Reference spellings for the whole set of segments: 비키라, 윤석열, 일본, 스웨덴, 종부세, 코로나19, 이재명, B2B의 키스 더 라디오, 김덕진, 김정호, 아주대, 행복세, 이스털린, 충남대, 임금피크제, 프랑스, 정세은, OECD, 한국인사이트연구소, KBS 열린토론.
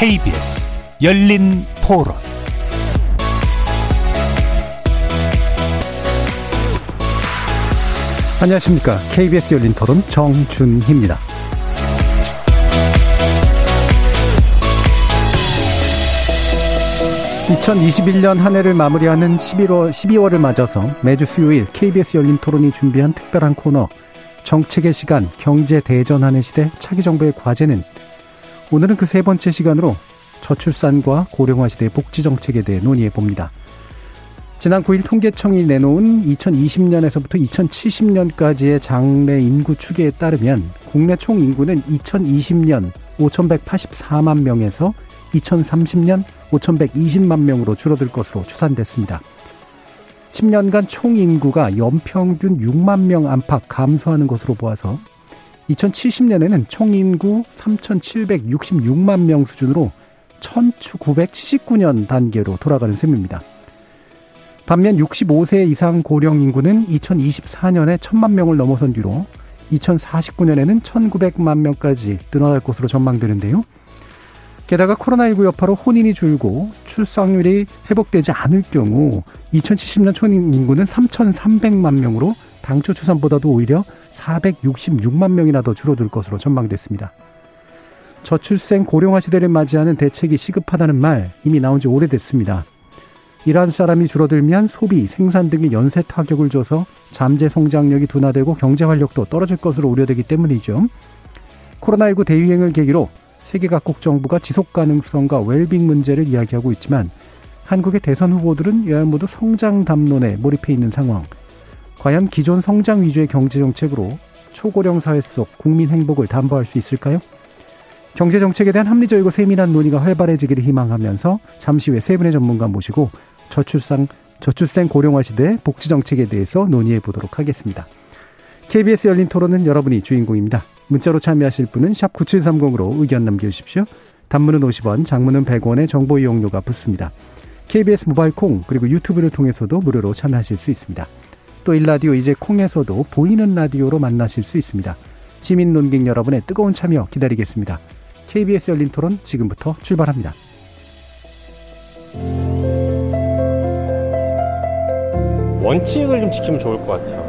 KBS 열린토론. 안녕하십니까. KBS 열린토론 정준희입니다. (2021년) 한 해를 마무리하는 12월을 맞아서 매주 수요일 KBS 열린토론이 준비한 특별한 코너 정책의 시간, 경제 대전하는 시대, 차기 정부의 과제는, 오늘은 그 세 번째 시간으로 저출산과 고령화 시대의 복지 정책에 대해 논의해 봅니다. 지난 9일 통계청이 내놓은 2020년에서부터 2070년까지의 장래 인구 추계에 따르면 국내 총 인구는 2020년 5,184만 명에서 2030년 5,120만 명으로 줄어들 것으로 추산됐습니다. 10년간 총 인구가 연평균 6만 명 안팎 감소하는 것으로 보아서 2070년에는 총 인구 3,766만 명 수준으로 1979년 단계로 돌아가는 셈입니다. 반면 65세 이상 고령 인구는 2024년에 1,000만 명을 넘어선 뒤로 2049년에는 1,900만 명까지 늘어날 것으로 전망되는데요. 게다가 코로나19 여파로 혼인이 줄고 출산율이 회복되지 않을 경우 2070년 총 인구는 3,300만 명으로 당초 추산보다도 오히려 466만 명이나 더 줄어들 것으로 전망됐습니다. 저출생 고령화 시대를 맞이하는 대책이 시급하다는 말 이미 나온 지 오래됐습니다. 일하는 사람이 줄어들면 소비, 생산 등의 연쇄 타격을 줘서 잠재 성장력이 둔화되고 경제 활력도 떨어질 것으로 우려되기 때문이죠. 코로나19 대유행을 계기로 세계 각국 정부가 지속가능성과 웰빙 문제를 이야기하고 있지만 한국의 대선 후보들은 여야 모두 성장 담론에 몰입해 있는 상황. 과연 기존 성장 위주의 경제정책으로 초고령 사회 속 국민 행복을 담보할 수 있을까요? 경제정책에 대한 합리적이고 세밀한 논의가 활발해지기를 희망하면서 잠시 후에 세 분의 전문가 모시고 저출생 고령화 시대의 복지정책에 대해서 논의해 보도록 하겠습니다. KBS 열린 토론은 여러분이 주인공입니다. 문자로 참여하실 분은 샵 9730으로 의견 남겨주십시오. 단문은 50원, 장문은 100원의 정보 이용료가 붙습니다. KBS 모바일 콩 그리고 유튜브를 통해서도 무료로 참여하실 수 있습니다. 또 일라디오 이제 콩에서도 보이는 라디오로 만나실 수 있습니다. 시민 논객 여러분의 뜨거운 참여 기다리겠습니다. KBS 열린 토론 지금부터 출발합니다. 원칙을 좀 지키면 좋을 것 같아요.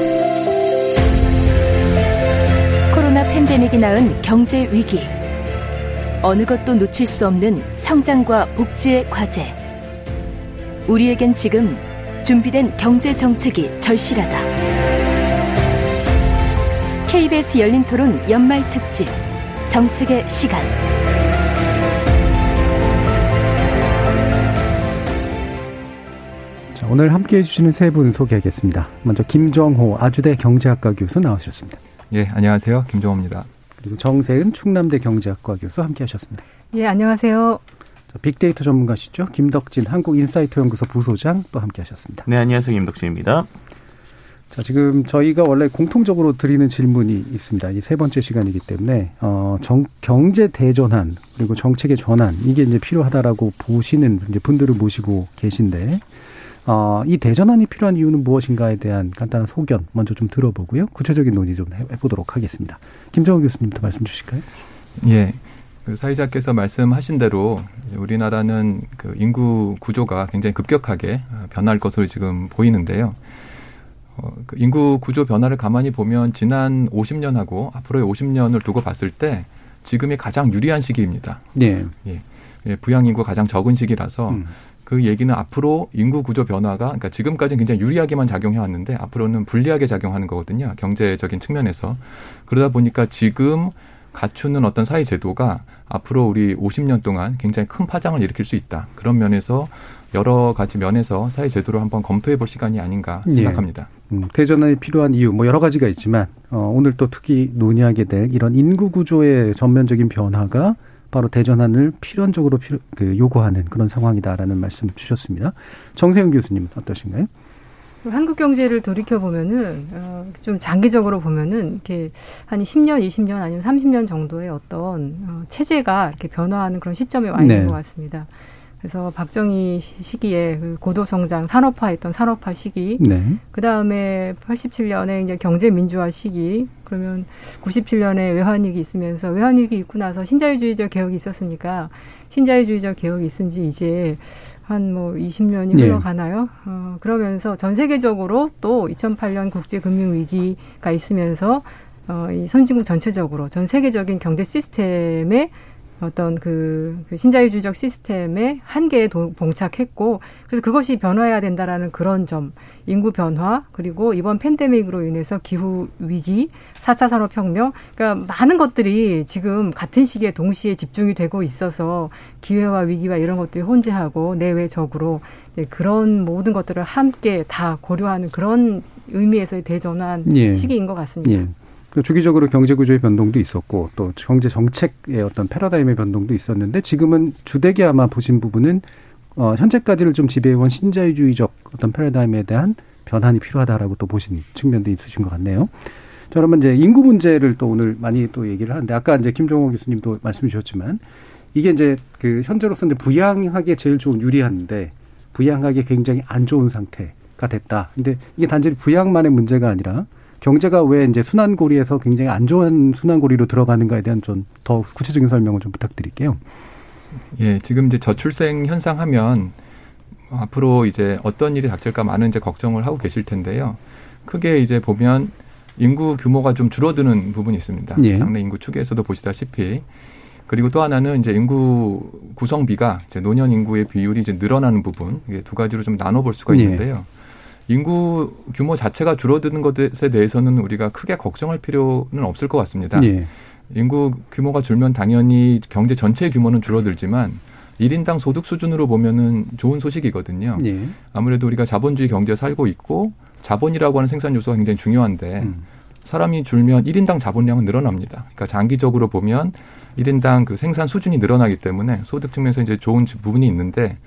코로나 팬데믹이 낳은 경제 위기, 어느 것도 놓칠 수 없는 성장과 복지의 과제. 우리에겐 지금 준비된 경제 정책이 절실하다. KBS 열린토론 연말특집 정책의 시간. 자, 오늘 함께해 주시는 세 분 소개하겠습니다. 먼저 김정호 아주대 경제학과 교수 나오셨습니다. 예, 안녕하세요. 김정호입니다. 그리고 정세은 충남대 경제학과 교수 함께하셨습니다. 예, 안녕하세요. 빅데이터 전문가시죠. 김덕진 한국인사이트연구소 부소장 또 함께하셨습니다. 네, 안녕하세요. 김덕진입니다. 자, 지금 저희가 원래 공통적으로 드리는 질문이 있습니다. 이 세 번째 시간이기 때문에 경제 대전환 그리고 정책의 전환, 이게 이제 필요하다라고 보시는 이제 분들을 모시고 계신데, 이 대전환이 필요한 이유는 무엇인가에 대한 간단한 소견 먼저 좀 들어보고요. 구체적인 논의 좀 해보도록 하겠습니다. 김정호 교수님도 말씀 주실까요? 예. 그 사회자께서 말씀하신 대로 우리나라는 그 인구 구조가 굉장히 급격하게 변할 것으로 지금 보이는데요. 그 인구 구조 변화를 가만히 보면 지난 50년하고 앞으로의 50년을 두고 봤을 때 지금이 가장 유리한 시기입니다. 네. 예. 예. 부양 인구가 가장 적은 시기라서 그 얘기는 앞으로 인구 구조 변화가, 그러니까 지금까지는 굉장히 유리하게만 작용해 왔는데 앞으로는 불리하게 작용하는 거거든요. 경제적인 측면에서. 그러다 보니까 지금 갖추는 어떤 사회 제도가 앞으로 우리 50년 동안 굉장히 큰 파장을 일으킬 수 있다. 그런 면에서 여러 가지 면에서 사회 제도를 한번 검토해 볼 시간이 아닌가 생각합니다. 예. 대전환이 필요한 이유 뭐 여러 가지가 있지만 오늘 또 특히 논의하게 될 이런 인구 구조의 전면적인 변화가 바로 대전환을 필연적으로 요구하는 그런 상황이다라는 말씀 주셨습니다. 정세은 교수님은 어떠신가요? 한국 경제를 돌이켜보면은, 좀 장기적으로 보면은, 이렇게 한 10년, 20년 아니면 30년 정도의 어떤, 체제가 이렇게 변화하는 그런 시점에 와 있는 네. 것 같습니다. 그래서 박정희 시기에 고도성장, 산업화했던 산업화 시기, 네. 그 다음에 87년에 이제 경제민주화 시기, 그러면 97년에 외환위기 있으면서 외환위기 있고 나서 신자유주의적 개혁이 있었으니까 신자유주의적 개혁이 있은 지 이제 한 뭐 20년이 네. 흘러가나요? 그러면서 전 세계적으로 또 2008년 국제금융위기가 있으면서 이 선진국 전체적으로 전 세계적인 경제 시스템에 어떤 그 신자유주의적 시스템의 한계에 봉착했고, 그래서 그것이 변화해야 된다라는 그런 점, 인구 변화, 그리고 이번 팬데믹으로 인해서 기후 위기, 4차 산업혁명, 그러니까 많은 것들이 지금 같은 시기에 동시에 집중이 되고 있어서 기회와 위기와 이런 것들이 혼재하고 내외적으로 그런 모든 것들을 함께 다 고려하는 그런 의미에서의 대전환 예. 시기인 것 같습니다. 예. 주기적으로 경제구조의 변동도 있었고 또 경제정책의 어떤 패러다임의 변동도 있었는데 지금은 주되게 아마 보신 부분은 현재까지를 좀 지배해온 신자유주의적 어떤 패러다임에 대한 변환이 필요하다라고 또 보신 측면도 있으신 것 같네요. 자, 그러면 이제 인구 문제를 또 오늘 많이 또 얘기를 하는데 아까 이제 김정호 교수님도 말씀 주셨지만 이게 이제 그 현재로서는 부양하기에 제일 좋은 유리한데 부양하기에 굉장히 안 좋은 상태가 됐다. 근데 이게 단지 부양만의 문제가 아니라 경제가 왜 이제 순환고리에서 굉장히 안 좋은 순환고리로 들어가는가에 대한 좀 더 구체적인 설명을 좀 부탁드릴게요. 예, 지금 이제 저출생 현상 하면 앞으로 이제 어떤 일이 닥칠까 많은 이제 걱정을 하고 계실 텐데요. 크게 이제 보면 인구 규모가 좀 줄어드는 부분이 있습니다. 예. 장래 인구 추계에서도 보시다시피. 그리고 또 하나는 이제 인구 구성비가 이제 노년 인구의 비율이 이제 늘어나는 부분. 이게 두 가지로 좀 나눠볼 수가 있는데요. 예. 인구 규모 자체가 줄어드는 것에 대해서는 우리가 크게 걱정할 필요는 없을 것 같습니다. 예. 인구 규모가 줄면 당연히 경제 전체 규모는 줄어들지만 1인당 소득 수준으로 보면은 좋은 소식이거든요. 예. 아무래도 우리가 자본주의 경제에 살고 있고 자본이라고 하는 생산 요소가 굉장히 중요한데 사람이 줄면 1인당 자본량은 늘어납니다. 그러니까 장기적으로 보면 1인당 그 생산 수준이 늘어나기 때문에 소득 측면에서 이제 좋은 부분이 있는데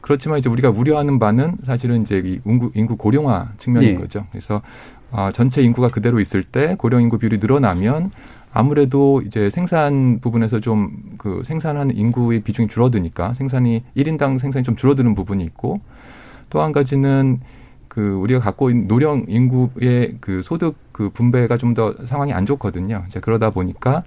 그렇지만 이제 우리가 우려하는 바는 사실은 이제 인구 고령화 측면인 예. 거죠. 그래서 전체 인구가 그대로 있을 때 고령 인구 비율이 늘어나면 아무래도 이제 생산 부분에서 좀 그 생산하는 인구의 비중이 줄어드니까 생산이 1인당 생산이 좀 줄어드는 부분이 있고 또 한 가지는 그 우리가 갖고 있는 노령 인구의 그 소득 그 분배가 좀 더 상황이 안 좋거든요. 이제 그러다 보니까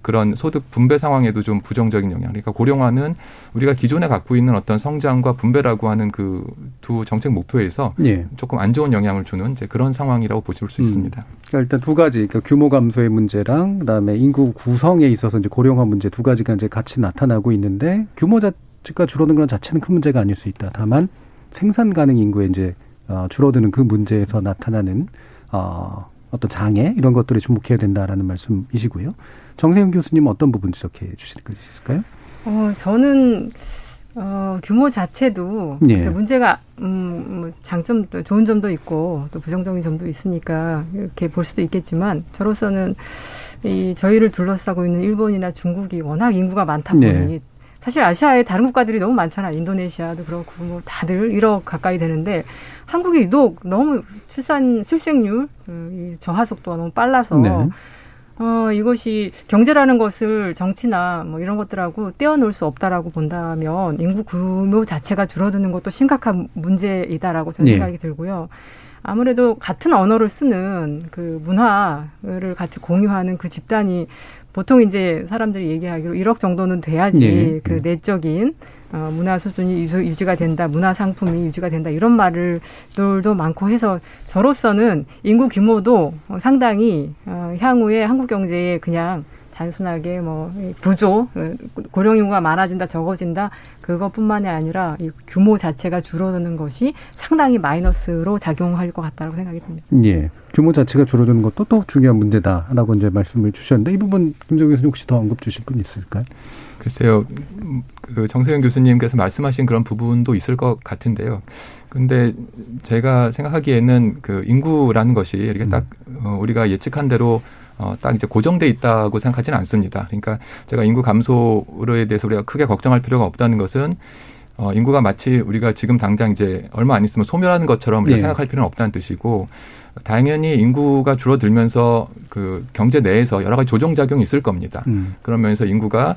그런 소득 분배 상황에도 좀 부정적인 영향. 그러니까 고령화는 우리가 기존에 갖고 있는 어떤 성장과 분배라고 하는 그 두 정책 목표에서 예. 조금 안 좋은 영향을 주는 이제 그런 상황이라고 보실 수 있습니다. 그러니까 일단 두 가지 그러니까 규모 감소의 문제랑 그다음에 인구 구성에 있어서 이제 고령화 문제 두 가지가 이제 같이 나타나고 있는데 규모 자체가 줄어드는 건 자체는 큰 문제가 아닐 수 있다. 다만 생산 가능 인구에 이제 줄어드는 그 문제에서 나타나는 어떤 장애 이런 것들에 주목해야 된다라는 말씀이시고요. 정세은 교수님은 어떤 부분 지적해 주실 수 있을까요? 저는 규모 자체도 예. 그래서 문제가 장점 좋은 점도 있고 또 부정적인 점도 있으니까 이렇게 볼 수도 있겠지만 저로서는 이 저희를 둘러싸고 있는 일본이나 중국이 워낙 인구가 많다 보니. 예. 사실 아시아의 다른 국가들이 너무 많잖아. 인도네시아도 그렇고 뭐 다들 1억 가까이 되는데 한국이 유독 너무 출생률 이 저하 속도가 너무 빨라서 네. 이것이 경제라는 것을 정치나 뭐 이런 것들하고 떼어놓을 수 없다라고 본다면 인구 규모 자체가 줄어드는 것도 심각한 문제이다라고 저는 네. 생각이 들고요. 아무래도 같은 언어를 쓰는 그 문화를 같이 공유하는 그 집단이 보통 이제 사람들이 얘기하기로 1억 정도는 돼야지 네. 그 내적인 문화 수준이 유지가 된다, 문화 상품이 유지가 된다 이런 말들도 많고 해서 저로서는 인구 규모도 상당히 향후에 한국 경제에 그냥 단순하게 뭐 구조, 고령 인구가 많아진다, 적어진다 그것뿐만이 아니라 이 규모 자체가 줄어드는 것이 상당히 마이너스로 작용할 것 같다고 생각이 듭니다. 예. 규모 자체가 줄어드는 것도 또 중요한 문제다라고 이제 말씀을 주셨는데 이 부분 김정호 교수님 혹시 더 언급 주실 분 있을까요? 글쎄요. 그 정세은 교수님께서 말씀하신 그런 부분도 있을 것 같은데요. 근데 제가 생각하기에는 그 인구라는 것이 이렇게 딱 우리가 예측한 대로 딱 이제 고정돼 있다고 생각하지는 않습니다. 그러니까 제가 인구 감소에 대해서 우리가 크게 걱정할 필요가 없다는 것은 인구가 마치 우리가 지금 당장 이제 얼마 안 있으면 소멸하는 것처럼 우리가 생각할 필요는 없다는 뜻이고, 당연히 인구가 줄어들면서 그 경제 내에서 여러 가지 조정작용이 있을 겁니다. 그러면서 인구가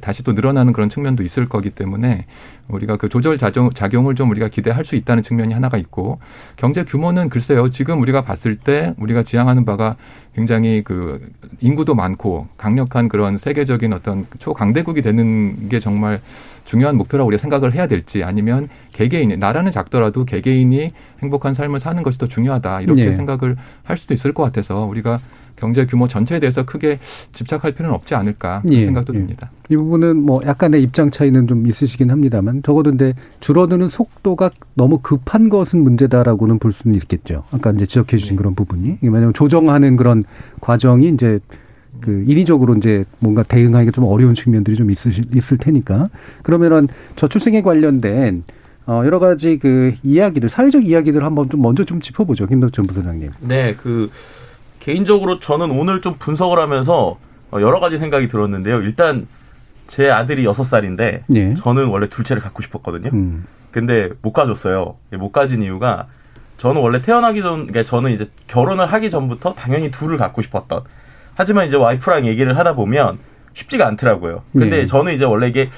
다시 또 늘어나는 그런 측면도 있을 거기 때문에 우리가 그 조절작용을 좀 우리가 기대할 수 있다는 측면이 하나가 있고, 경제 규모는 글쎄요, 지금 우리가 봤을 때 우리가 지향하는 바가 굉장히 그 인구도 많고 강력한 그런 세계적인 어떤 초강대국이 되는 게 정말 중요한 목표라고 우리가 생각을 해야 될지, 아니면 개개인이, 나라는 작더라도 개개인이 행복한 삶을 사는 것이 더 중요하다, 이렇게 생각을 할 수도 있을 것 같아서 우리가 경제 규모 전체에 대해서 크게 집착할 필요는 없지 않을까 그런 생각도 듭니다. 이 부분은 뭐 약간의 입장 차이는 좀 있으시긴 합니다만, 적어도 근데 줄어드는 속도가 너무 급한 것은 문제다라고는 볼 수는 있겠죠. 아까 이제 지적해 주신 그런 부분이, 왜냐하면 조정하는 그런 과정이 이제 그 인위적으로 이제 뭔가 대응하기가 좀 어려운 측면들이 좀 있을 테니까. 그러면은 저출생에 관련된 여러 가지 그 이야기들, 사회적 이야기들 한번 좀 먼저 좀 짚어보죠, 김덕진 부서장님. 네, 그 개인적으로 저는 오늘 좀 분석을 하면서 여러 가지 생각이 들었는데요. 일단 제 아들이 6살인데 저는 원래 둘째를 갖고 싶었거든요. 근데 못 가졌어요. 못 가진 이유가, 저는 원래 태어나기 전, 그러니까 저는 이제 결혼을 하기 전부터 당연히 둘을 갖고 싶었던. 하지만 이제 와이프랑 얘기를 하다 보면 쉽지가 않더라고요. 근데 저는 이제 원래 이게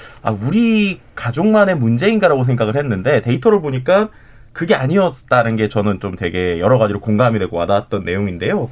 우리 가족만의 문제인가라고 생각을 했는데, 데이터를 보니까 그게 아니었다는 게 저는 좀 되게 여러 가지로 공감이 되고 와닿았던 내용인데요.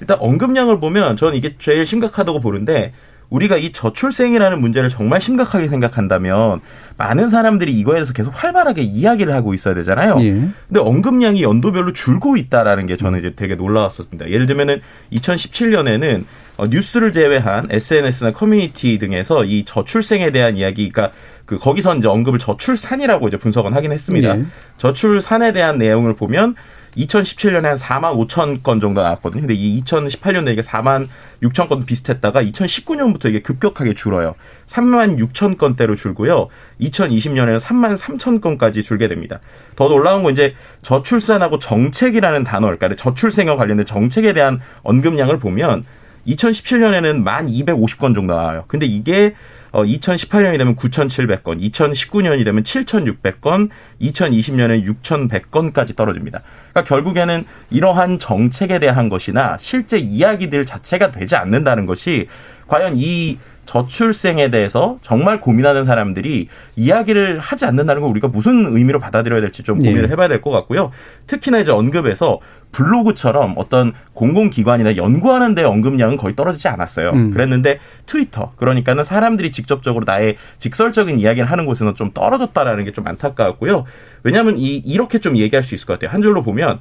일단 언급량을 보면 저는 이게 제일 심각하다고 보는데, 우리가 이 저출생이라는 문제를 정말 심각하게 생각한다면 많은 사람들이 이거에 대해서 계속 활발하게 이야기를 하고 있어야 되잖아요. 근데 언급량이 연도별로 줄고 있다라는 게 저는 이제 되게 놀라웠습니다. 예를 들면은 2017년에는 뉴스를 제외한 SNS나 커뮤니티 등에서 이 저출생에 대한 이야기가, 그 거기서 이제 언급을 저출산이라고 이제 분석은 하긴 했습니다. 저출산에 대한 내용을 보면 2017년에 한 4만 5천 건 정도 나왔거든요. 근데 이 2018년에 이게 4만 6천 건 비슷했다가 2019년부터 이게 급격하게 줄어요. 3만 6천 건대로 줄고요. 2020년에는 3만 3천 건까지 줄게 됩니다. 더 놀라운 건 이제 저출산하고 정책이라는 단어, 그러니까 저출생과 관련된 정책에 대한 언급량을 보면 2017년에는 1만 250건 정도 나와요. 근데 이게 2018년이 되면 9,700건, 2019년이 되면 7,600건, 2020년에 6,100건까지 떨어집니다. 그러니까 결국에는 이러한 정책에 대한 것이나 실제 이야기들 자체가 되지 않는다는 것이, 과연 이 저출생에 대해서 정말 고민하는 사람들이 이야기를 하지 않는다는 걸 우리가 무슨 의미로 받아들여야 될지 좀 고민을 해봐야 될 것 같고요. 특히나 이제 언급에서 블로그처럼 어떤 공공기관이나 연구하는 데 언급량은 거의 떨어지지 않았어요. 그랬는데 트위터, 그러니까는 사람들이 직접적으로 나의 직설적인 이야기를 하는 곳에는 좀 떨어졌다라는 게 좀 안타까웠고요. 왜냐하면 이렇게 좀 얘기할 수 있을 것 같아요. 한 줄로 보면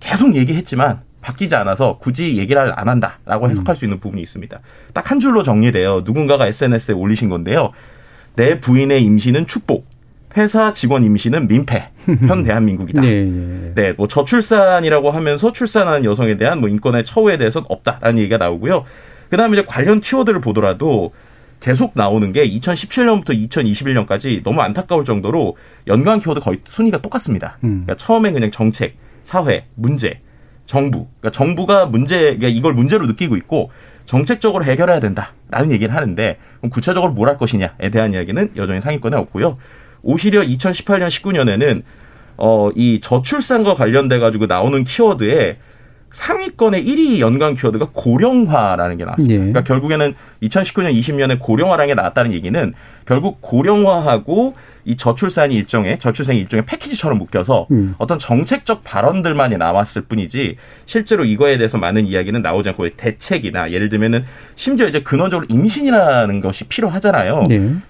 계속 얘기했지만 바뀌지 않아서 굳이 얘기를 안 한다라고 해석할 수 있는 부분이 있습니다. 딱 한 줄로 정리돼요. 누군가가 SNS에 올리신 건데요. 내 부인의 임신은 축복, 회사 직원 임신은 민폐, 현 대한민국이다. 네, 뭐 저출산이라고 하면서 출산하는 여성에 대한 뭐 인권의 처우에 대해서는 없다라는 얘기가 나오고요. 그다음에 이제 관련 키워드를 보더라도 계속 나오는 게 2017년부터 2021년까지 너무 안타까울 정도로 연관 키워드 거의 순위가 똑같습니다. 그러니까 처음엔 그냥 정책, 사회, 문제, 정부. 그러니까 정부가 그러니까 이걸 문제로 느끼고 있고 정책적으로 해결해야 된다라는 얘기를 하는데, 그럼 구체적으로 뭘 할 것이냐에 대한 이야기는 여전히 상위권에 없고요. 오히려 2018년, 19년에는 이 저출산과 관련돼 가지고 나오는 키워드에 상위권의 1위 연관 키워드가 고령화라는 게 나왔습니다. 그러니까 결국에는 2019년, 20년에 고령화라는 게 나왔다는 얘기는 결국 고령화하고 이 저출생이 일종의 패키지처럼 묶여서 어떤 정책적 발언들만이 나왔을 뿐이지, 실제로 이거에 대해서 많은 이야기는 나오지 않고 대책이나, 예를 들면은 심지어 이제 근원적으로 임신이라는 것이 필요하잖아요.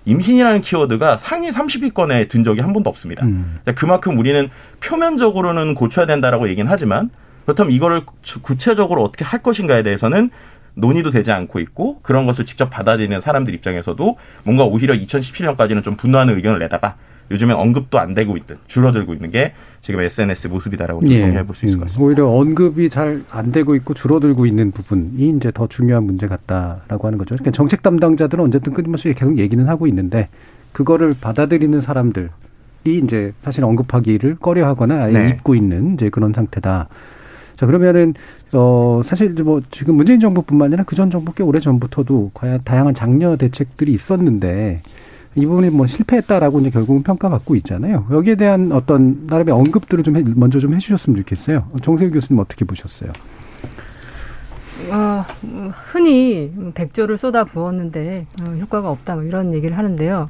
임신이라는 키워드가 상위 30위권에 든 적이 한 번도 없습니다. 그러니까 그만큼 우리는 표면적으로는 고쳐야 된다라고 얘기는 하지만, 그렇다면 이거를 구체적으로 어떻게 할 것인가에 대해서는 논의도 되지 않고 있고, 그런 것을 직접 받아들이는 사람들 입장에서도 뭔가 오히려 2017년까지는 좀 분노하는 의견을 내다가 요즘엔 언급도 안 되고 있든 줄어들고 있는 게 지금 SNS 모습이다라고 정리해 볼 수 있을 것 같습니다. 오히려 언급이 잘 안 되고 있고 줄어들고 있는 부분이 이제 더 중요한 문제 같다라고 하는 거죠. 그러니까 정책 담당자들은 어쨌든 끊임없이 계속 얘기는 하고 있는데, 그거를 받아들이는 사람들이 이제 사실 언급하기를 꺼려하거나 아예 잊고 있는 이제 그런 상태다. 자, 그러면은 사실 뭐 지금 문재인 정부뿐만 아니라 그전 정부 꽤 오래 전부터도 과연 다양한 장려 대책들이 있었는데 이 부분이 뭐 실패했다라고 이제 결국은 평가받고 있잖아요. 여기에 대한 어떤 나름의 언급들을 좀 먼저 좀 해주셨으면 좋겠어요. 정세윤 교수님 어떻게 보셨어요? 흔히 백조를 쏟아 부었는데 효과가 없다 뭐 이런 얘기를 하는데요.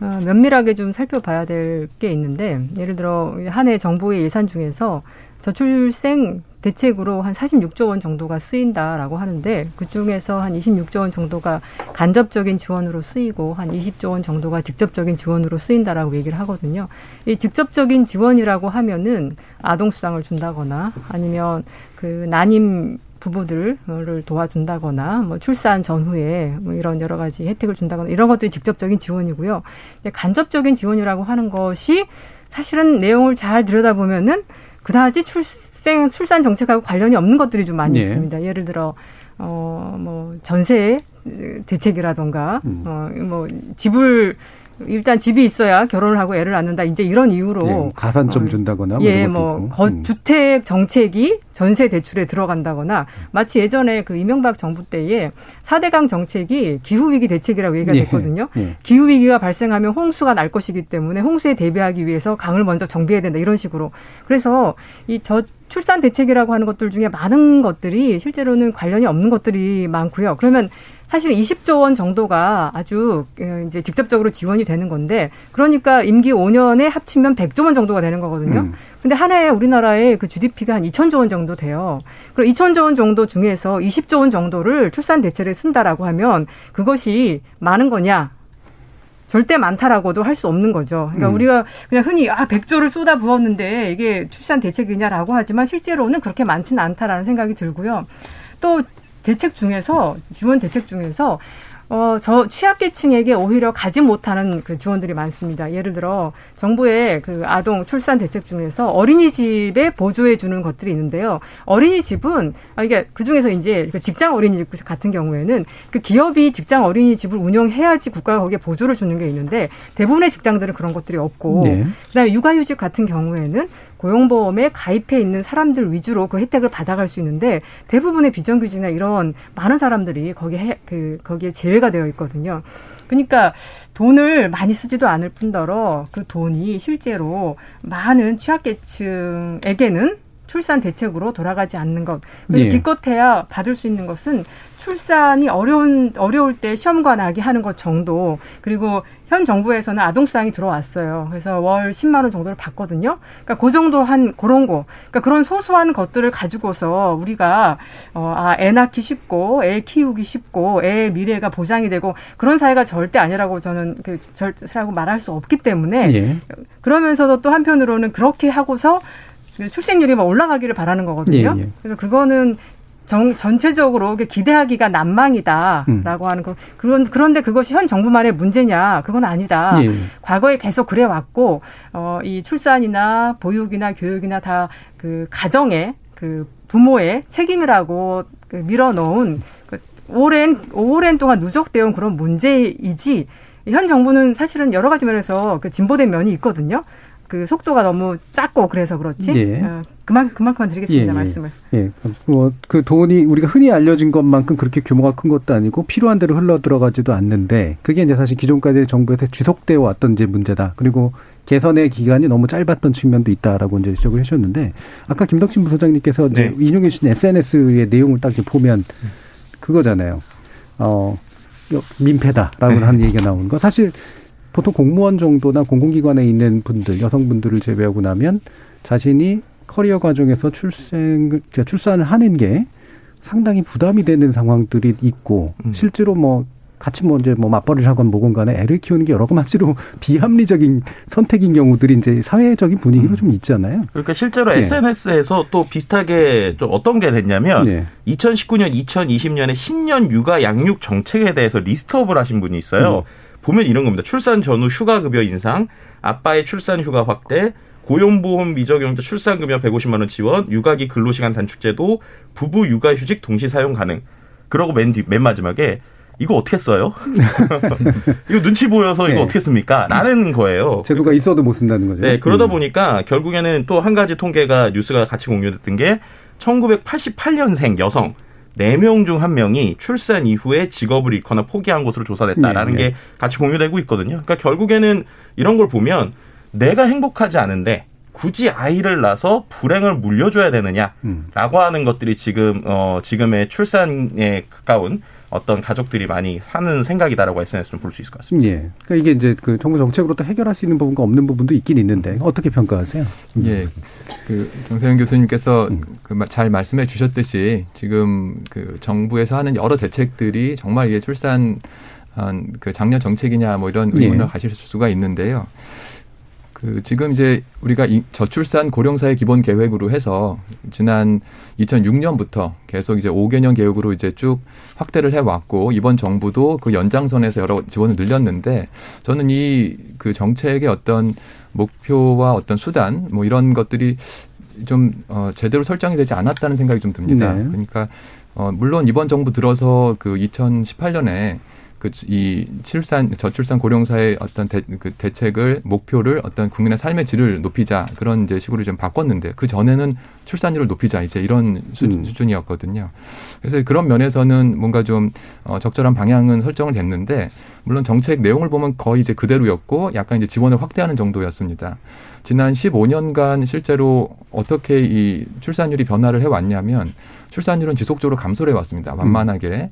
면밀하게 좀 살펴봐야 될 게 있는데, 예를 들어 한 해 정부의 예산 중에서 저출생 대책으로 한 46조 원 정도가 쓰인다라고 하는데, 그중에서 한 26조 원 정도가 간접적인 지원으로 쓰이고 한 20조 원 정도가 직접적인 지원으로 쓰인다라고 얘기를 하거든요. 이 직접적인 지원이라고 하면은 아동 수당을 준다거나 아니면 그 난임 부부들을 도와준다거나 뭐 출산 전후에 뭐 이런 여러 가지 혜택을 준다거나 이런 것들이 직접적인 지원이고요. 간접적인 지원이라고 하는 것이 사실은 내용을 잘 들여다보면은 그다지 출산 정책하고 관련이 없는 것들이 좀 많이 있습니다. 예를 들어 뭐 전세 대책이라던가 집을 일단 집이 있어야 결혼을 하고 애를 낳는다. 이제 이런 이유로. 예, 가산점 준다거나. 예, 뭐, 주택 정책이 전세 대출에 들어간다거나, 마치 예전에 그 이명박 정부 때에 4대강 정책이 기후위기 대책이라고 얘기가 됐거든요. 예, 예. 기후위기가 발생하면 홍수가 날 것이기 때문에 홍수에 대비하기 위해서 강을 먼저 정비해야 된다. 이런 식으로. 그래서 이 출산 대책이라고 하는 것들 중에 많은 것들이 실제로는 관련이 없는 것들이 많고요. 그러면 사실 20조 원 정도가 아주 이제 직접적으로 지원이 되는 건데, 그러니까 임기 5년에 합치면 100조 원 정도가 되는 거거든요. 근데 한 해에 우리나라의 그 GDP가 한 2,000조 원 정도 돼요. 그럼 2,000조 원 정도 중에서 20조 원 정도를 출산 대책에 쓴다라고 하면 그것이 많은 거냐? 절대 많다라고도 할 수 없는 거죠. 그러니까 우리가 그냥 흔히 100조를 쏟아 부었는데 이게 출산 대책이냐라고 하지만 실제로는 그렇게 많지는 않다라는 생각이 들고요. 또 지원 대책 중에서, 취약계층에게 오히려 가지 못하는 그 지원들이 많습니다. 예를 들어, 정부의 그 아동 출산 대책 중에서 어린이집에 보조해주는 것들이 있는데요. 어린이집은, 그 중에서 이제 그 직장 어린이집 같은 경우에는 그 기업이 직장 어린이집을 운영해야지 국가가 거기에 보조를 주는 게 있는데, 대부분의 직장들은 그런 것들이 없고, 그 다음에 육아휴직 같은 경우에는 고용보험에 가입해 있는 사람들 위주로 그 혜택을 받아갈 수 있는데, 대부분의 비정규직이나 이런 많은 사람들이 거기에 제외가 되어 있거든요. 그러니까 돈을 많이 쓰지도 않을 뿐더러 그 돈이 실제로 많은 취약계층에게는 출산 대책으로 돌아가지 않는 것. 그리고 기껏해야 받을 수 있는 것은 출산이 어려울 때 시험관하게 하는 것 정도. 그리고 현 정부에서는 아동수당이 들어왔어요. 그래서 월 10만 원 정도를 받거든요. 그러니까 그 정도 그러니까 그런 소소한 것들을 가지고서 우리가 애 낳기 쉽고 애 키우기 쉽고 애의 미래가 보장이 되고 그런 사회가 절대 아니라고 저는 절대라고 말할 수 없기 때문에 그러면서도 또 한편으로는 그렇게 하고서 출생률이 막 올라가기를 바라는 거거든요. 그래서 그거는 전체적으로 기대하기가 난망이다라고 하는 거. 그런데 그것이 현 정부만의 문제냐? 그건 아니다. 과거에 계속 그래왔고 이 출산이나 보육이나 교육이나 다 그 가정의 그 부모의 책임이라고 밀어넣은 그 오랜 동안 누적되어 온 그런 문제이지. 현 정부는 사실은 여러 가지 면에서 그 진보된 면이 있거든요. 그 속도가 너무 작고 그래서 그렇지. 그만큼만 드리겠습니다. 말씀을. 그 돈이 우리가 흔히 알려진 것만큼 그렇게 규모가 큰 것도 아니고 필요한 대로 흘러 들어가지도 않는데 그게 이제 사실 기존까지 정부에서 지속되어 왔던 이제 문제다. 그리고 개선의 기간이 너무 짧았던 측면도 있다라고 이제 지적을 해주셨는데 아까 김덕진 부소장님께서 이제 인용해 주신 SNS의 내용을 딱 이제 보면 그거잖아요. 민폐다라고 하는 얘기가 나오는 거. 사실 보통 공무원 정도나 공공기관에 있는 분들, 여성분들을 제외하고 나면 자신이 커리어 과정에서 출산을 하는 게 상당히 부담이 되는 상황들이 있고 실제로 같이 맞벌이를 하건 뭐건 간에 애를 키우는 게 여러 가지로 비합리적인 선택인 경우들이 이제 사회적인 분위기로 좀 있잖아요. 그러니까 실제로 SNS에서 또 비슷하게 좀 어떤 게 됐냐면 2019년, 2020년에 신년 육아 양육 정책에 대해서 리스트업을 하신 분이 있어요. 보면 이런 겁니다. 출산 전후 휴가급여 인상, 아빠의 출산휴가 확대, 고용보험 미적용자 출산급여 150만 원 지원, 육아기 근로시간 단축제도, 부부 육아휴직 동시 사용 가능. 그러고 맨 마지막에 이거 어떻게 써요? 이거 눈치 보여서 이거 어떻게 씁니까? 라는 거예요. 제도가 있어도 못 쓴다는 거죠. 그러다 보니까 결국에는 또 한 가지 통계가 뉴스가 같이 공유됐던 게 1988년생 여성 4명 중 1명이 출산 이후에 직업을 잃거나 포기한 것으로 조사됐다라는 게 같이 공유되고 있거든요. 그러니까 결국에는 이런 걸 보면 내가 행복하지 않은데 굳이 아이를 낳아서 불행을 물려줘야 되느냐라고 하는 것들이 지금 지금의 출산에 가까운 어떤 가족들이 많이 사는 생각이다라고 SNS에서 좀 볼 수 있을 것 같습니다. 예. 그러니까 이게 이제 그 정부 정책으로 또 해결할 수 있는 부분과 없는 부분도 있긴 있는데 어떻게 평가하세요? 예. 그 정세은 교수님께서 그 잘 말씀해 주셨듯이 지금 그 정부에서 하는 여러 대책들이 정말 이게 출산 그 장려 정책이냐 뭐 이런 의문을 가실 수가 있는데요. 그 지금 이제 우리가 저출산 고령사회 기본 계획으로 해서 지난 2006년부터 계속 이제 5개년 계획으로 이제 쭉 확대를 해왔고 이번 정부도 그 연장선에서 여러 지원을 늘렸는데 저는 이 그 정책의 어떤 목표와 어떤 수단 뭐 이런 것들이 좀 제대로 설정이 되지 않았다는 생각이 좀 듭니다. 네. 그러니까 물론 이번 정부 들어서 그 2018년에 그 이 저출산 고령사의 어떤 그 대책을 목표를 어떤 국민의 삶의 질을 높이자 그런 이제 식으로 좀 바꿨는데 그 전에는 출산율을 높이자 이제 이런 수준이었거든요. 그래서 그런 면에서는 뭔가 좀 적절한 방향은 설정을 됐는데 물론 정책 내용을 보면 거의 이제 그대로였고 약간 이제 지원을 확대하는 정도였습니다. 지난 15년간 실제로 어떻게 이 출산율이 변화를 해왔냐면 출산율은 지속적으로 감소를 해왔습니다. 만만하게.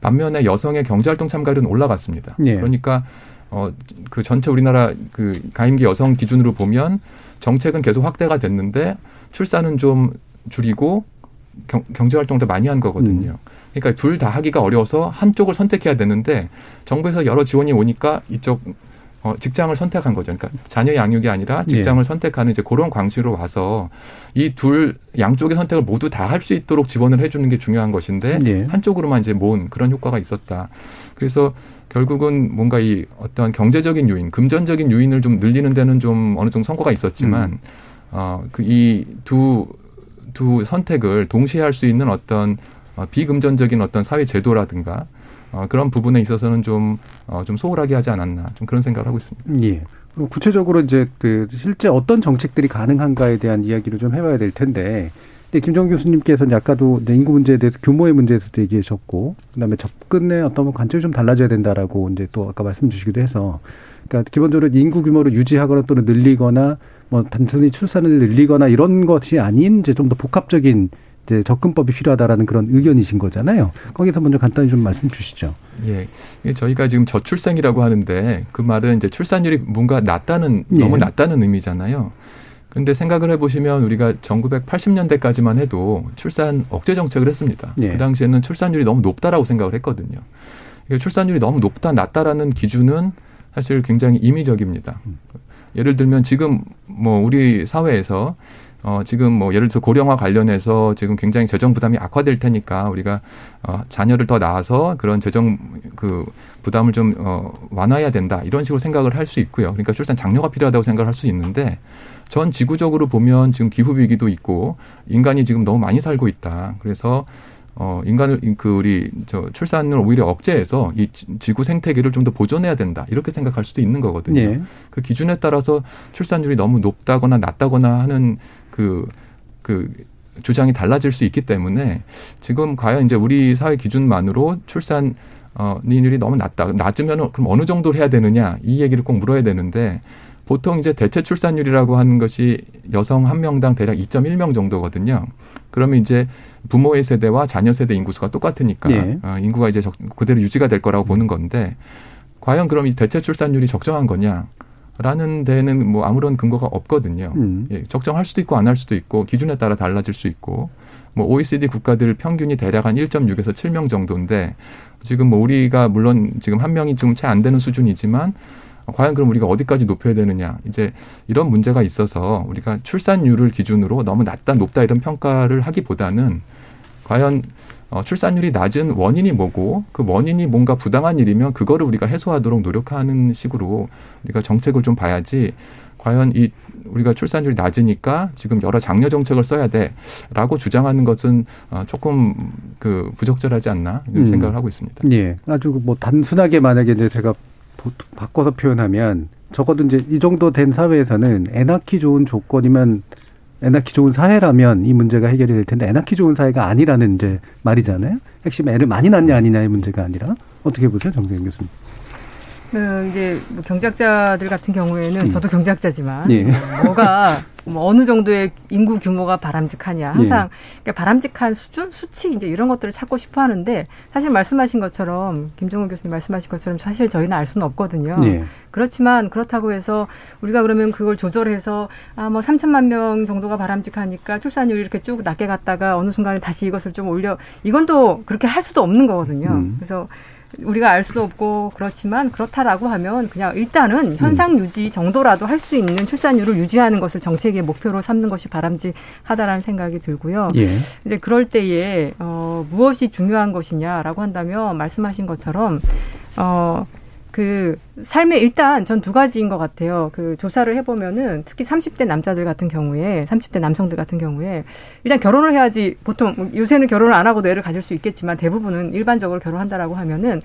반면에 여성의 경제활동 참가율은 올라갔습니다. 예. 그러니까 그 전체 우리나라 그 가임기 여성 기준으로 보면 정책은 계속 확대가 됐는데 출산은 좀 줄이고 경제활동도 많이 한 거거든요. 그러니까 둘 다 하기가 어려워서 한쪽을 선택해야 되는데 정부에서 여러 지원이 오니까 이쪽 직장을 선택한 거죠. 그러니까 자녀 양육이 아니라 직장을 선택하는 이제 그런 광시로 와서 이 둘 양쪽의 선택을 모두 다 할 수 있도록 지원을 해주는 게 중요한 것인데 한쪽으로만 이제 모은 그런 효과가 있었다. 그래서 결국은 뭔가 이 어떤 경제적인 요인, 금전적인 요인을 좀 늘리는 데는 좀 어느 정도 성과가 있었지만 그 이 두 선택을 동시에 할 수 있는 어떤 비금전적인 어떤 사회 제도라든가 그런 부분에 있어서는 좀 소홀하게 하지 않았나 좀 그런 생각을 하고 있습니다. 예. 그럼 구체적으로 이제 그 실제 어떤 정책들이 가능한가에 대한 이야기를 좀 해봐야 될 텐데, 김정호 교수님께서는 아까도 인구 문제에 대해서 규모의 문제에서도 얘기하셨고, 그다음에 접근의 어떤 관점이 좀 달라져야 된다라고 이제 또 아까 말씀 주시기도 해서, 그러니까 기본적으로 인구 규모를 유지하거나 또는 늘리거나 뭐 단순히 출산을 늘리거나 이런 것이 아닌 이제 좀 더 복합적인 이제 접근법이 필요하다라는 그런 의견이신 거잖아요. 거기서 먼저 간단히 좀 말씀 주시죠. 예, 저희가 지금 저출생이라고 하는데 그 말은 이제 출산율이 뭔가 낮다는 너무 낮다는 의미잖아요. 그런데 생각을 해보시면 우리가 1980년대까지만 해도 출산 억제 정책을 했습니다. 그 당시에는 출산율이 너무 높다라고 생각을 했거든요. 출산율이 너무 높다, 낮다라는 기준은 사실 굉장히 임의적입니다. 예를 들면 지금 뭐 우리 사회에서 지금 뭐 예를 들어서 고령화 관련해서 지금 굉장히 재정 부담이 악화될 테니까 우리가 자녀를 더 낳아서 그런 재정 그 부담을 좀 완화해야 된다 이런 식으로 생각을 할 수 있고요. 그러니까 출산 장려가 필요하다고 생각을 할 수 있는데 전 지구적으로 보면 지금 기후 위기도 있고 인간이 지금 너무 많이 살고 있다. 그래서 인간을 그 우리 출산을 오히려 억제해서 이 지구 생태계를 좀 더 보존해야 된다 이렇게 생각할 수도 있는 거거든요. 예. 그 기준에 따라서 출산율이 너무 높다거나 낮다거나 하는 그 주장이 달라질 수 있기 때문에 지금 과연 이제 우리 사회 기준만으로 출산 율이 너무 낮다 낮으면은 그럼 어느 정도를 해야 되느냐 이 얘기를 꼭 물어야 되는데. 보통 이제 대체 출산율이라고 하는 것이 여성 1명당 대략 2.1명 정도거든요. 그러면 이제 부모의 세대와 자녀 세대 인구수가 똑같으니까 인구가 이제 그대로 유지가 될 거라고 보는 건데 과연 그럼 이 대체 출산율이 적정한 거냐라는 데는 뭐 아무런 근거가 없거든요. 예, 적정할 수도 있고 안 할 수도 있고 기준에 따라 달라질 수 있고 뭐 OECD 국가들 평균이 대략 한 1.6에서 7명 정도인데 지금 뭐 우리가 물론 지금 1명이 좀 채 안 되는 수준이지만 과연 그럼 우리가 어디까지 높여야 되느냐. 이제 이런 문제가 있어서 우리가 출산율을 기준으로 너무 낮다, 높다 이런 평가를 하기보다는 과연 출산율이 낮은 원인이 뭐고 그 원인이 뭔가 부당한 일이면 그거를 우리가 해소하도록 노력하는 식으로 우리가 정책을 좀 봐야지 과연 이 우리가 출산율이 낮으니까 지금 여러 장려 정책을 써야 돼라고 주장하는 것은 조금 그 부적절하지 않나 이런 생각을 하고 있습니다. 예. 아주 뭐 단순하게 만약에 이제 제가 바꿔서 표현하면 적어도 이제 이 정도 된 사회에서는 애 낳기 좋은 조건이면 애낳기 좋은 사회라면 이 문제가 해결이 될 텐데 애낳기 좋은 사회가 아니라는 이제 말이잖아요. 핵심 애를 많이 낳냐 아니냐의 문제가 아니라. 어떻게 보세요, 정세은 교수님? 그 이제 뭐 경제학자들 같은 경우에는 저도 경제학자지만 예. 뭐가 뭐 어느 정도의 인구 규모가 바람직하냐 항상 예. 그러니까 바람직한 수준, 수치 이제 이런 것들을 찾고 싶어 하는데 사실 말씀하신 것처럼 김정호 교수님 말씀하신 것처럼 사실 저희는 알 수는 없거든요. 예. 그렇지만 그렇다고 해서 우리가 그러면 그걸 조절해서 뭐 3천만 명 정도가 바람직하니까 출산율이 이렇게 쭉 낮게 갔다가 어느 순간에 다시 이것을 좀 올려 이건 또 그렇게 할 수도 없는 거거든요. 그래서 우리가 알 수도 없고 그렇지만 그렇다라고 하면 그냥 일단은 현상 유지 정도라도 할 수 있는 출산율을 유지하는 것을 정책의 목표로 삼는 것이 바람직하다라는 생각이 들고요. 예. 이제 그럴 때에 무엇이 중요한 것이냐라고 한다면 말씀하신 것처럼 그 삶에 일단 전 두 가지인 것 같아요. 그 조사를 해보면은 특히 30대 남자들 같은 경우에 30대 남성들 같은 경우에 일단 결혼을 해야지 보통 요새는 결혼을 안 하고도 애를 가질 수 있겠지만 대부분은 일반적으로 결혼한다라고 하면은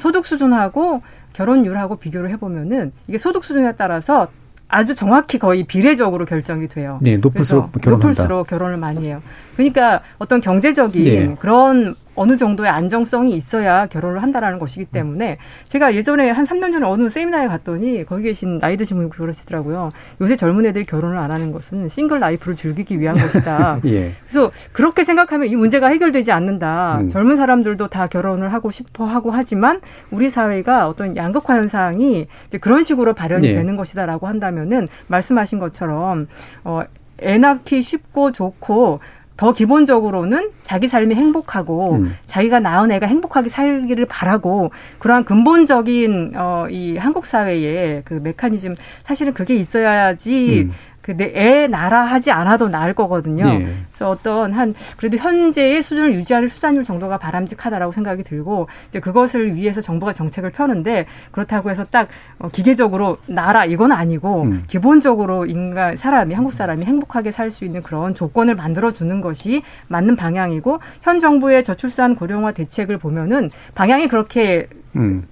소득 수준하고 결혼율하고 비교를 해보면은 이게 소득 수준에 따라서 아주 정확히 거의 비례적으로 결정이 돼요. 네, 높을수록 결혼한다. 높을수록 결혼을 많이 해요. 그러니까 어떤 경제적인 네. 그런 어느 정도의 안정성이 있어야 결혼을 한다라는 것이기 때문에 제가 예전에 한 3년 전에 어느 세미나에 갔더니 거기 계신 나이 드신 분이 그러시더라고요. 요새 젊은 애들이 결혼을 안 하는 것은 싱글 라이프를 즐기기 위한 것이다. 예. 그래서 그렇게 생각하면 이 문제가 해결되지 않는다. 젊은 사람들도 다 결혼을 하고 싶어 하고 하지만 우리 사회가 어떤 양극화 현상이 이제 그런 식으로 발현이 예. 되는 것이다라고 한다면은 말씀하신 것처럼 애 낳기 쉽고 좋고 더 기본적으로는 자기 삶이 행복하고 자기가 낳은 애가 행복하게 살기를 바라고 그러한 근본적인 이 한국 사회의 그 메커니즘 사실은 그게 있어야지 그 애 낳아 하지 않아도 낳을 거거든요. 예. 그래서 어떤 한 그래도 현재의 수준을 유지하는 출산율 정도가 바람직하다라고 생각이 들고 이제 그것을 위해서 정부가 정책을 펴는데 그렇다고 해서 딱 기계적으로 낳아라 이건 아니고 기본적으로 인간 사람이 한국 사람이 행복하게 살 수 있는 그런 조건을 만들어 주는 것이 맞는 방향이고 현 정부의 저출산 고령화 대책을 보면은 방향이 그렇게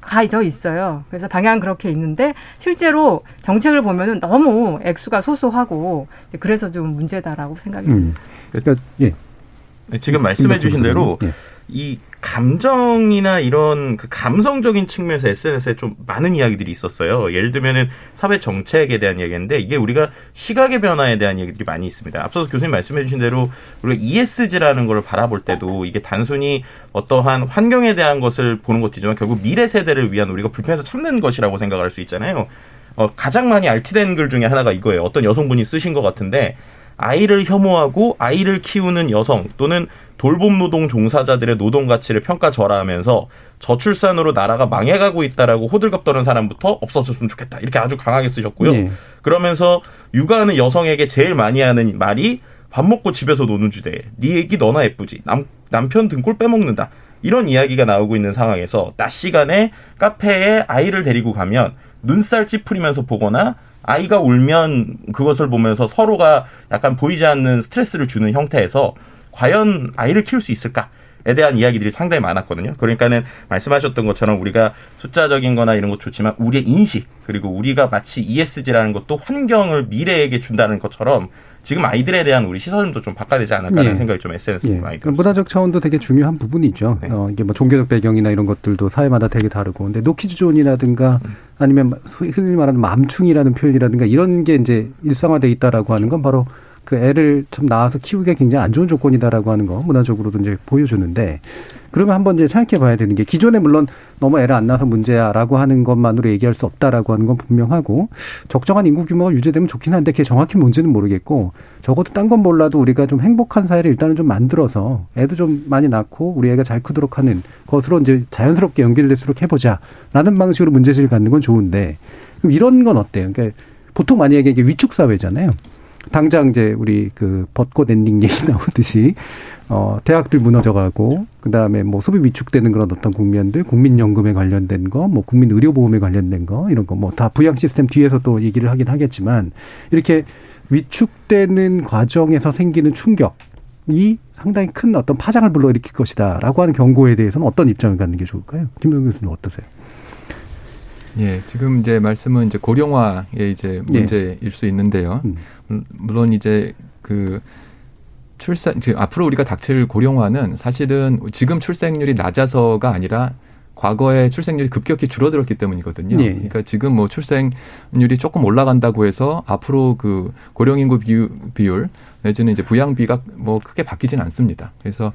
가져 있어요. 그래서 방향은 그렇게 있는데 실제로 정책을 보면은 너무 액수가 소소하고 그래서 좀 문제다라고 생각이 듭니다. 그러니까 예. 지금 말씀해 주신 대로 예. 이 감정이나 이런 그 감성적인 측면에서 SNS에 좀 많은 이야기들이 있었어요. 예를 들면은 사회 정책에 대한 이야기인데 이게 우리가 시각의 변화에 대한 얘기들이 많이 있습니다. 앞서서 교수님 말씀해 주신 대로 우리가 ESG라는 걸 바라볼 때도 이게 단순히 어떠한 환경에 대한 것을 보는 것이지만 결국 미래 세대를 위한 우리가 불편해서 참는 것이라고 생각할 수 있잖아요. 가장 많이 알티된 글 중에 하나가 이거예요. 어떤 여성분이 쓰신 것 같은데 아이를 혐오하고 아이를 키우는 여성 또는 돌봄 노동 종사자들의 노동 가치를 평가절하하면서 저출산으로 나라가 망해가고 있다라고 호들갑 떠는 사람부터 없어졌으면 좋겠다. 이렇게 아주 강하게 쓰셨고요. 네. 그러면서 육아하는 여성에게 제일 많이 하는 말이 밥 먹고 집에서 노는 주제에 네 애기 너나 예쁘지. 남편 등골 빼먹는다. 이런 이야기가 나오고 있는 상황에서 낮 시간에 카페에 아이를 데리고 가면 눈살 찌푸리면서 보거나 아이가 울면 그것을 보면서 서로가 약간 보이지 않는 스트레스를 주는 형태에서 과연 아이를 키울 수 있을까에 대한 이야기들이 상당히 많았거든요. 그러니까는 말씀하셨던 것처럼 우리가 숫자적인 거나 이런 것 좋지만 우리의 인식 그리고 우리가 마치 ESG라는 것도 환경을 미래에게 준다는 것처럼 지금 아이들에 대한 우리 시선도 좀 바꿔야 되지 않을까라는 예. 생각이 좀 SNS에 예. 많이 들었어요. 문화적 차원도 되게 중요한 부분이죠. 네. 이게 뭐 종교적 배경이나 이런 것들도 사회마다 되게 다르고, 근데 노키즈존이라든가 아니면 흔히 말하는 맘충이라는 표현이라든가 이런 게 이제 일상화돼 있다라고 하는 건 바로 그 애를 참 낳아서 키우기가 굉장히 안 좋은 조건이다라고 하는 거 문화적으로도 이제 보여주는데, 그러면 한번 이제 생각해 봐야 되는 게, 기존에 물론 너무 애를 안 낳아서 문제야라고 하는 것만으로 얘기할 수 없다라고 하는 건 분명하고, 적정한 인구 규모가 유지되면 좋긴 한데 그게 정확히 뭔지는 모르겠고, 적어도 딴 건 몰라도 우리가 좀 행복한 사회를 일단은 좀 만들어서 애도 좀 많이 낳고 우리 애가 잘 크도록 하는 것으로 이제 자연스럽게 연결될수록 해보자라는 방식으로 문제지를 갖는 건 좋은데, 그럼 이런 건 어때요? 그러니까 보통 많이 얘기하는 게 위축 사회잖아요. 당장 이제 우리 그 벚꽃 엔딩 얘기 나오듯이 대학들 무너져가고, 그 다음에 뭐 소비 위축되는 그런 어떤 국면들, 국민연금에 관련된 거, 뭐 국민의료보험에 관련된 거, 이런 거 뭐 다 부양 시스템 뒤에서 또 얘기를 하긴 하겠지만, 이렇게 위축되는 과정에서 생기는 충격이 상당히 큰 어떤 파장을 불러일으킬 것이다라고 하는 경고에 대해서는 어떤 입장을 갖는 게 좋을까요? 김동규 교수님 어떠세요? 예, 지금 이제 말씀은 이제 고령화의 이제 문제일 예. 수 있는데요. 물론 이제 그 출산, 앞으로 우리가 닥칠 고령화는 사실은 지금 출생률이 낮아서가 아니라 과거에 출생률이 급격히 줄어들었기 때문이거든요. 예. 그러니까 지금 뭐 출생률이 조금 올라간다고 해서 앞으로 그 고령인구 비율 내지는 이제 부양비가 뭐 크게 바뀌진 않습니다. 그래서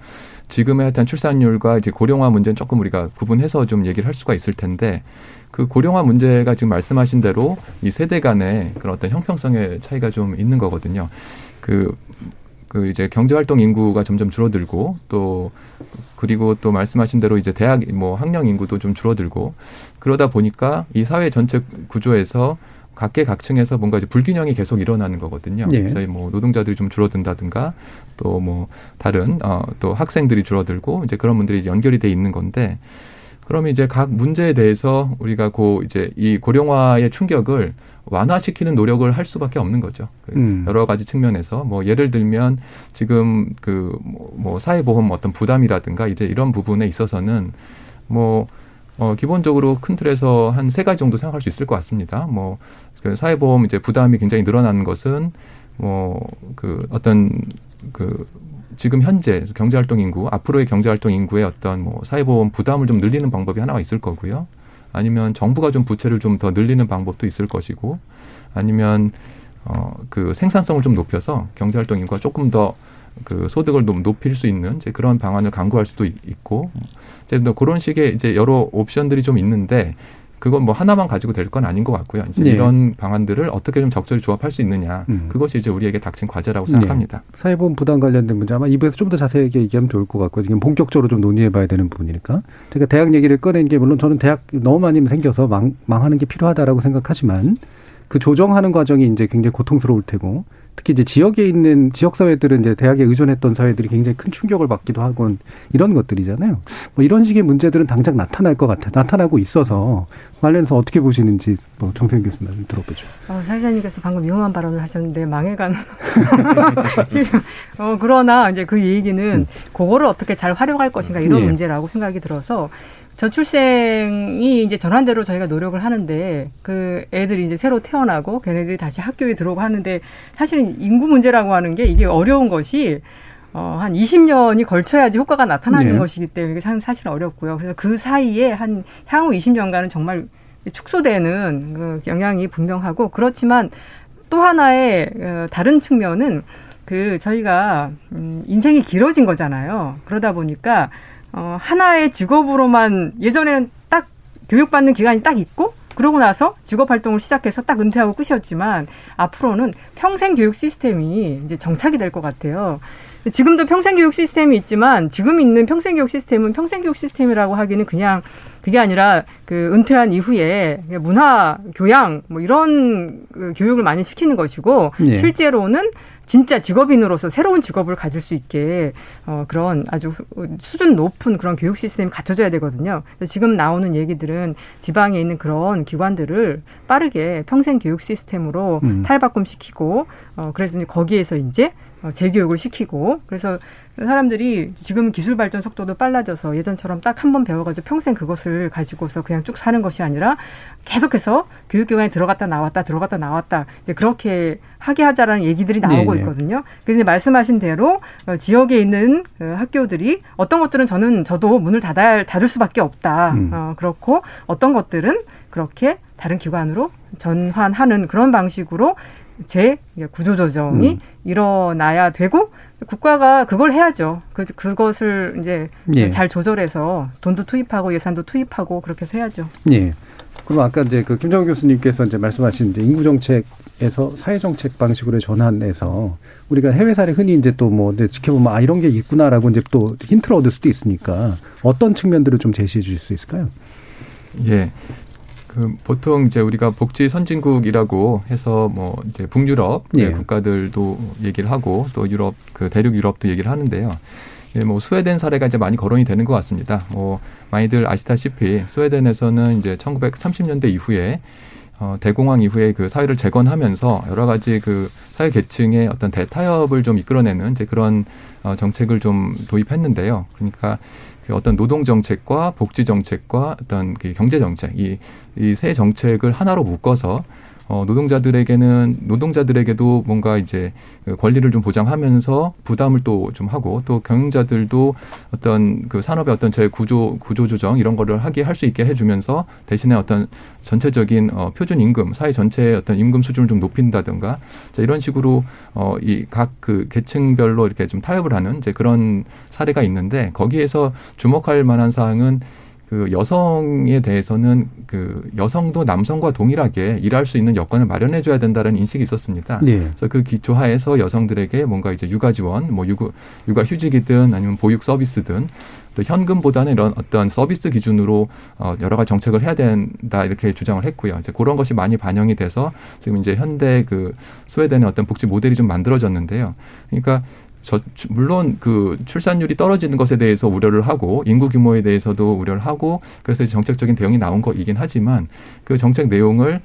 지금의 하여튼 출산율과 이제 고령화 문제는 조금 우리가 구분해서 좀 얘기를 할 수가 있을 텐데, 그 고령화 문제가 지금 말씀하신 대로 이 세대 간의 그런 어떤 형평성의 차이가 좀 있는 거거든요. 그 이제 경제활동 인구가 점점 줄어들고, 또 그리고 또 말씀하신 대로 이제 대학 뭐 학령 인구도 좀 줄어들고, 그러다 보니까 이 사회 전체 구조에서 각계각층에서 뭔가 이제 불균형이 계속 일어나는 거거든요. 네. 저희 뭐 노동자들이 좀 줄어든다든가, 또 뭐 다른 또 학생들이 줄어들고, 이제 그런 분들이 연결이 돼 있는 건데, 그러면 이제 각 문제에 대해서 우리가 이제 이 고령화의 충격을 완화시키는 노력을 할 수밖에 없는 거죠. 여러 가지 측면에서 뭐 예를 들면 지금 그 뭐 사회보험 어떤 부담이라든가 이제 이런 부분에 있어서는 뭐 기본적으로 큰 틀에서 한 세 가지 정도 생각할 수 있을 것 같습니다. 뭐 사회보험 이제 부담이 굉장히 늘어나는 것은 뭐 그 어떤 그 지금 현재 경제활동 인구, 앞으로의 경제활동 인구의 어떤 뭐 사회보험 부담을 좀 늘리는 방법이 하나가 있을 거고요. 아니면 정부가 좀 부채를 좀 더 늘리는 방법도 있을 것이고, 아니면 그 생산성을 좀 높여서 경제활동 인구가 조금 더 그 소득을 높일 수 있는 이제 그런 방안을 강구할 수도 있고, 이제 그런 식의 이제 여러 옵션들이 좀 있는데, 그건 뭐 하나만 가지고 될 건 아닌 것 같고요. 이제 네. 이런 방안들을 어떻게 좀 적절히 조합할 수 있느냐, 그것이 이제 우리에게 닥친 과제라고 생각합니다. 네. 사회보험 부담 관련된 문제 아마 2부에서 좀 더 자세하게 얘기하면 좋을 것 같고, 지금 본격적으로 좀 논의해봐야 되는 부분이니까. 제가 대학 얘기를 꺼낸 게, 물론 저는 대학 너무 많이 생겨서 망하는 게 필요하다라고 생각하지만, 그 조정하는 과정이 이제 굉장히 고통스러울 테고, 특히 이제 지역에 있는 지역 사회들은 이제 대학에 의존했던 사회들이 굉장히 큰 충격을 받기도 하고, 이런 것들이잖아요. 뭐 이런 식의 문제들은 당장 나타날 것 같아요. 나타나고 있어서 관련해서 어떻게 보시는지 뭐 정세은 교수님 들어보죠. 사회자님께서 방금 위험한 발언을 하셨는데 망해가는. 그러나 이제 그 얘기는 그거를 어떻게 잘 활용할 것인가, 이런 문제라고 생각이 들어서. 저출생이 이제 전환대로 저희가 노력을 하는데, 그 애들이 이제 새로 태어나고 걔네들이 다시 학교에 들어오고 하는데, 사실은 인구 문제라고 하는 게 이게 어려운 것이 한 20년이 걸쳐야지 효과가 나타나는 것이기 때문에 이게 사실 어렵고요. 그래서 그 사이에 한 향후 20년간은 정말 축소되는 그 영향이 분명하고, 그렇지만 또 하나의 다른 측면은 그 저희가 인생이 길어진 거잖아요. 그러다 보니까 하나의 직업으로만, 예전에는 딱 교육받는 기간이 딱 있고, 그러고 나서 직업 활동을 시작해서 딱 은퇴하고 끝이었지만, 앞으로는 평생 교육 시스템이 이제 정착이 될 것 같아요. 지금도 평생 교육 시스템이 있지만, 지금 있는 평생 교육 시스템은 평생 교육 시스템이라고 하기는 그냥 그게 아니라, 그 은퇴한 이후에 문화, 교양 뭐 이런 교육을 많이 시키는 것이고, 실제로는 진짜 직업인으로서 새로운 직업을 가질 수 있게 그런 아주 수준 높은 그런 교육 시스템이 갖춰져야 되거든요. 그래서 지금 나오는 얘기들은 지방에 있는 그런 기관들을 빠르게 평생 교육 시스템으로 탈바꿈시키고, 그래서 이제 거기에서 이제 재교육을 시키고, 그래서 사람들이 지금 기술 발전 속도도 빨라져서 예전처럼 딱 한 번 배워가지고 평생 그것을 가지고서 그냥 쭉 사는 것이 아니라, 계속해서 교육기관에 들어갔다 나왔다 들어갔다 나왔다 이제 그렇게 하게 하자라는 얘기들이 나오고 있거든요. 그래서 이제 말씀하신 대로 지역에 있는 학교들이, 어떤 것들은 저도 문을 닫을 수밖에 없다. 그렇고 어떤 것들은 그렇게 다른 기관으로 전환하는 그런 방식으로 구조조정이 일어나야 되고, 국가가 그걸 해야죠. 그것을 이제 잘 조절해서 돈도 투입하고 예산도 투입하고 그렇게 해서 해야죠. 예. 그럼 아까 이제 그 김정호 교수님께서 이제 말씀하신 이제 인구 정책에서 사회 정책 방식으로의 전환에서, 우리가 해외 사례 흔히 이제 또 뭐 지켜보면 이런 게 있구나라고 이제 또 힌트를 얻을 수도 있으니까, 어떤 측면들을 좀 제시해 주실 수 있을까요? 예. 보통 이제 우리가 복지 선진국이라고 해서 뭐 이제 북유럽 국가들도 얘기를 하고, 또 유럽 그 대륙 유럽도 얘기를 하는데요. 예, 뭐 스웨덴 사례가 이제 많이 거론이 되는 것 같습니다. 뭐 많이들 아시다시피 스웨덴에서는 이제 1930년대 이후에 대공황 이후에 그 사회를 재건하면서 여러 가지 그 사회 계층의 어떤 대타협을 좀 이끌어내는 이제 그런 정책을 좀 도입했는데요. 그러니까 어떤 노동 정책과 복지 정책과 어떤 경제 정책, 이 세 정책을 하나로 묶어서 노동자들에게도 뭔가 이제 권리를 좀 보장하면서 부담을 또 좀 하고, 또 경영자들도 어떤 그 산업의 어떤 저의 구조 조정 이런 거를 할 수 있게 해주면서 대신에 어떤 전체적인 표준 임금, 사회 전체의 어떤 임금 수준을 좀 높인다든가, 자, 이런 식으로 이 각 그 계층별로 이렇게 좀 타협을 하는 이제 그런 사례가 있는데, 거기에서 주목할 만한 사항은 그 여성에 대해서는 그 여성도 남성과 동일하게 일할 수 있는 여건을 마련해줘야 된다는 인식이 있었습니다. 네. 그래서 그 기초하에서 여성들에게 뭔가 이제 육아 지원, 뭐 육아휴직이든 아니면 보육 서비스든, 또 현금보다는 이런 어떤 서비스 기준으로 여러 가지 정책을 해야 된다, 이렇게 주장을 했고요. 이제 그런 것이 많이 반영이 돼서 지금 이제 현대 그 스웨덴의 어떤 복지 모델이 좀 만들어졌는데요. 그러니까 물론 그 출산율이 떨어지는 것에 대해서 우려를 하고, 인구 규모에 대해서도 우려를 하고, 그래서 정책적인 대응이 나온 거이긴 하지만, 그 정책 내용을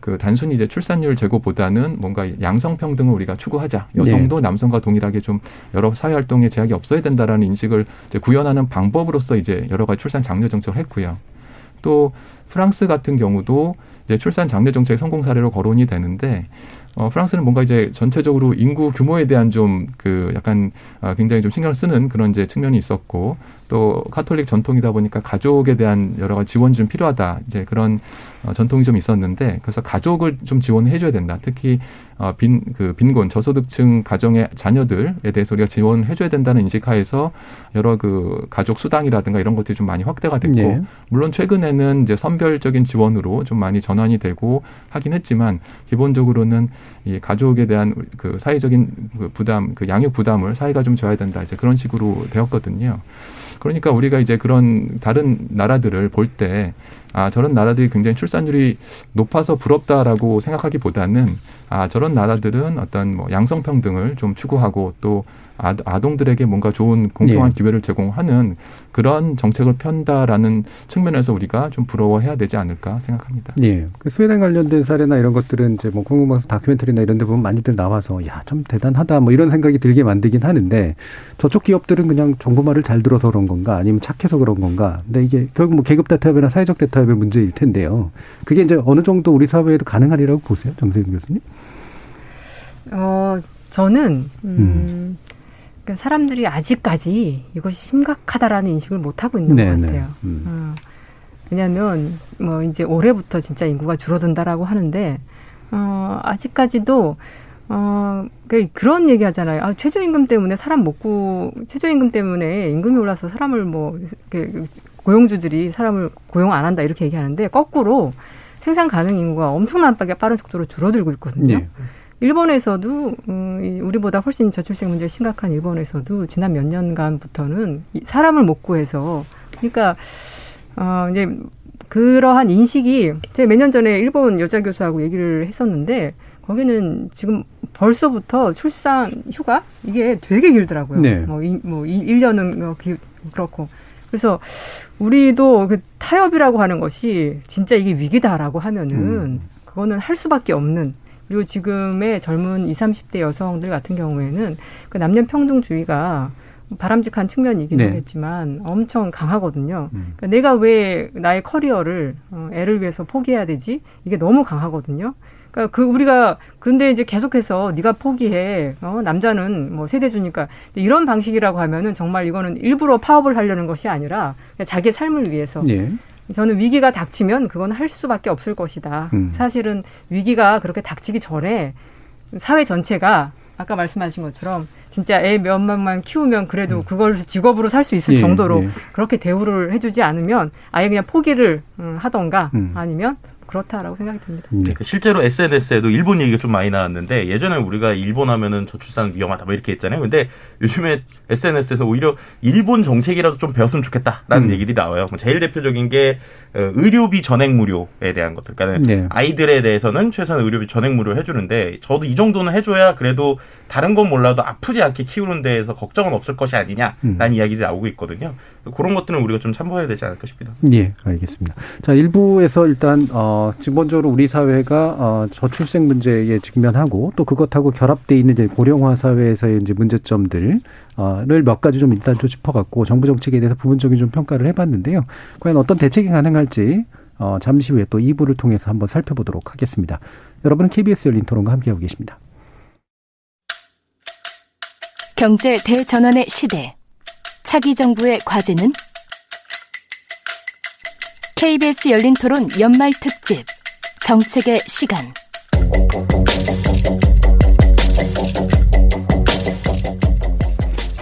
그 단순히 이제 출산율 제고보다는 뭔가 양성평등을 우리가 추구하자, 여성도 네. 남성과 동일하게 좀 여러 사회활동에 제약이 없어야 된다라는 인식을 이제 구현하는 방법으로서 이제 여러 가지 출산 장려 정책을 했고요. 또 프랑스 같은 경우도 이제 출산 장려 정책 성공 사례로 거론이 되는데, 프랑스는 뭔가 이제 전체적으로 인구 규모에 대한 좀 그 약간 굉장히 좀 신경을 쓰는 그런 이제 측면이 있었고, 또 가톨릭 전통이다 보니까 가족에 대한 여러 가지 지원이 좀 필요하다, 이제 그런 전통이 좀 있었는데, 그래서 가족을 좀 지원해 줘야 된다. 특히 빈곤 저소득층 가정의 자녀들에 대해서 우리가 지원해 줘야 된다는 인식하에서 여러 그 가족 수당이라든가 이런 것들이 좀 많이 확대가 됐고, 네. 물론 최근에는 이제 선별적인 지원으로 좀 많이 전환이 되고 하긴 했지만, 기본적으로는 이 가족에 대한 그 사회적인 그 부담, 그 양육 부담을 사회가 좀 져야 된다, 이제 그런 식으로 되었거든요. 그러니까 우리가 이제 그런 다른 나라들을 볼 때, 아, 저런 나라들이 굉장히 출산율이 높아서 부럽다라고 생각하기보다는, 아, 저런 나라들은 어떤 뭐 양성평등을 좀 추구하고, 또 아동들에게 뭔가 좋은 공평한 기회를 제공하는 그런 정책을 편다라는 측면에서 우리가 좀 부러워해야 되지 않을까 생각합니다. 네. 그 스웨덴 관련된 사례나 이런 것들은 이제 뭐 공공방송 다큐멘터리나 이런 데 보면 많이들 나와서, 야, 참 대단하다, 뭐 이런 생각이 들게 만들긴 하는데, 저쪽 기업들은 그냥 정보말을 잘 들어서 그런 건가, 아니면 착해서 그런 건가. 근데 이게 결국 뭐 계급 대타협이나 사회적 대타협의 문제일 텐데요. 그게 이제 어느 정도 우리 사회에도 가능하리라고 보세요, 정세은 교수님? 저는 그러니까 사람들이 아직까지 이것이 심각하다라는 인식을 못 하고 있는 네네. 것 같아요. 왜냐하면 뭐 이제 올해부터 진짜 인구가 줄어든다라고 하는데, 아직까지도 그런 얘기 하잖아요. 아, 최저임금 때문에 임금이 올라서 사람을 뭐 고용주들이 사람을 고용 안 한다, 이렇게 얘기하는데, 거꾸로 생산 가능 인구가 엄청난 빠른 속도로 줄어들고 있거든요. 네. 일본에서도, 우리보다 훨씬 저출생 문제가 심각한 일본에서도 지난 몇 년간부터는 사람을 못 구해서, 그러니까 이제 그러한 인식이, 제가 몇 년 전에 일본 여자 교수하고 얘기를 했었는데, 거기는 지금 벌써부터 출산 휴가 이게 되게 길더라고요. 네. 뭐 1년은 그렇고. 그래서 우리도 그 타협이라고 하는 것이 진짜 이게 위기다라고 하면은 그거는 할 수밖에 없는. 그리고 지금의 젊은 20, 30대 여성들 같은 경우에는 그 남녀평등주의가 바람직한 측면이긴 네. 했지만 엄청 강하거든요. 그러니까 내가 왜 나의 커리어를 애를 위해서 포기해야 되지? 이게 너무 강하거든요. 그러니까 근데 이제 계속해서 네가 포기해. 남자는 뭐 세대 주니까, 이런 방식이라고 하면은 정말 이거는 일부러 파업을 하려는 것이 아니라 자기 삶을 위해서. 네. 저는 위기가 닥치면 그건 할 수밖에 없을 것이다. 사실은 위기가 그렇게 닥치기 전에 사회 전체가 아까 말씀하신 것처럼 진짜 애 몇 명만 키우면 그래도 그걸 직업으로 살 수 있을 정도로 그렇게 대우를 해주지 않으면 아예 그냥 포기를 하던가 아니면 그렇다라고 생각이 듭니다. 실제로 SNS에도 일본 얘기가 좀 많이 나왔는데, 예전에 우리가 일본 하면은 저출산 위험하다 뭐 이렇게 했잖아요. 근데 요즘에 SNS에서 오히려 일본 정책이라도 좀 배웠으면 좋겠다라는 얘기들이 나와요. 제일 대표적인 게 의료비 전액 무료에 대한 것들. 그러니까 네. 아이들에 대해서는 최소한 의료비 전액 무료 해주는데, 저도 이 정도는 해줘야 그래도 다른 건 몰라도 아프지 않게 키우는 데에서 걱정은 없을 것이 아니냐라는 이야기들이 나오고 있거든요. 그런 것들은 우리가 좀 참고해야 되지 않을까 싶습니다. 예, 알겠습니다. 자, 일부에서 일단 기본적으로 우리 사회가 저출생 문제에 직면하고, 또 그것하고 결합되어 있는 이제 고령화 사회에서의 이제 문제점들을 몇 가지 좀 일단 짚어갖고 정부 정책에 대해서 부분적인 좀 평가를 해봤는데요. 과연 어떤 대책이 가능할지 잠시 후에 또 2부를 통해서 한번 살펴보도록 하겠습니다. 여러분은 KBS 열린토론과 함께하고 계십니다. 경제 대전환의 시대. 차기 정부의 과제는? KBS 열린토론 연말특집 정책의 시간.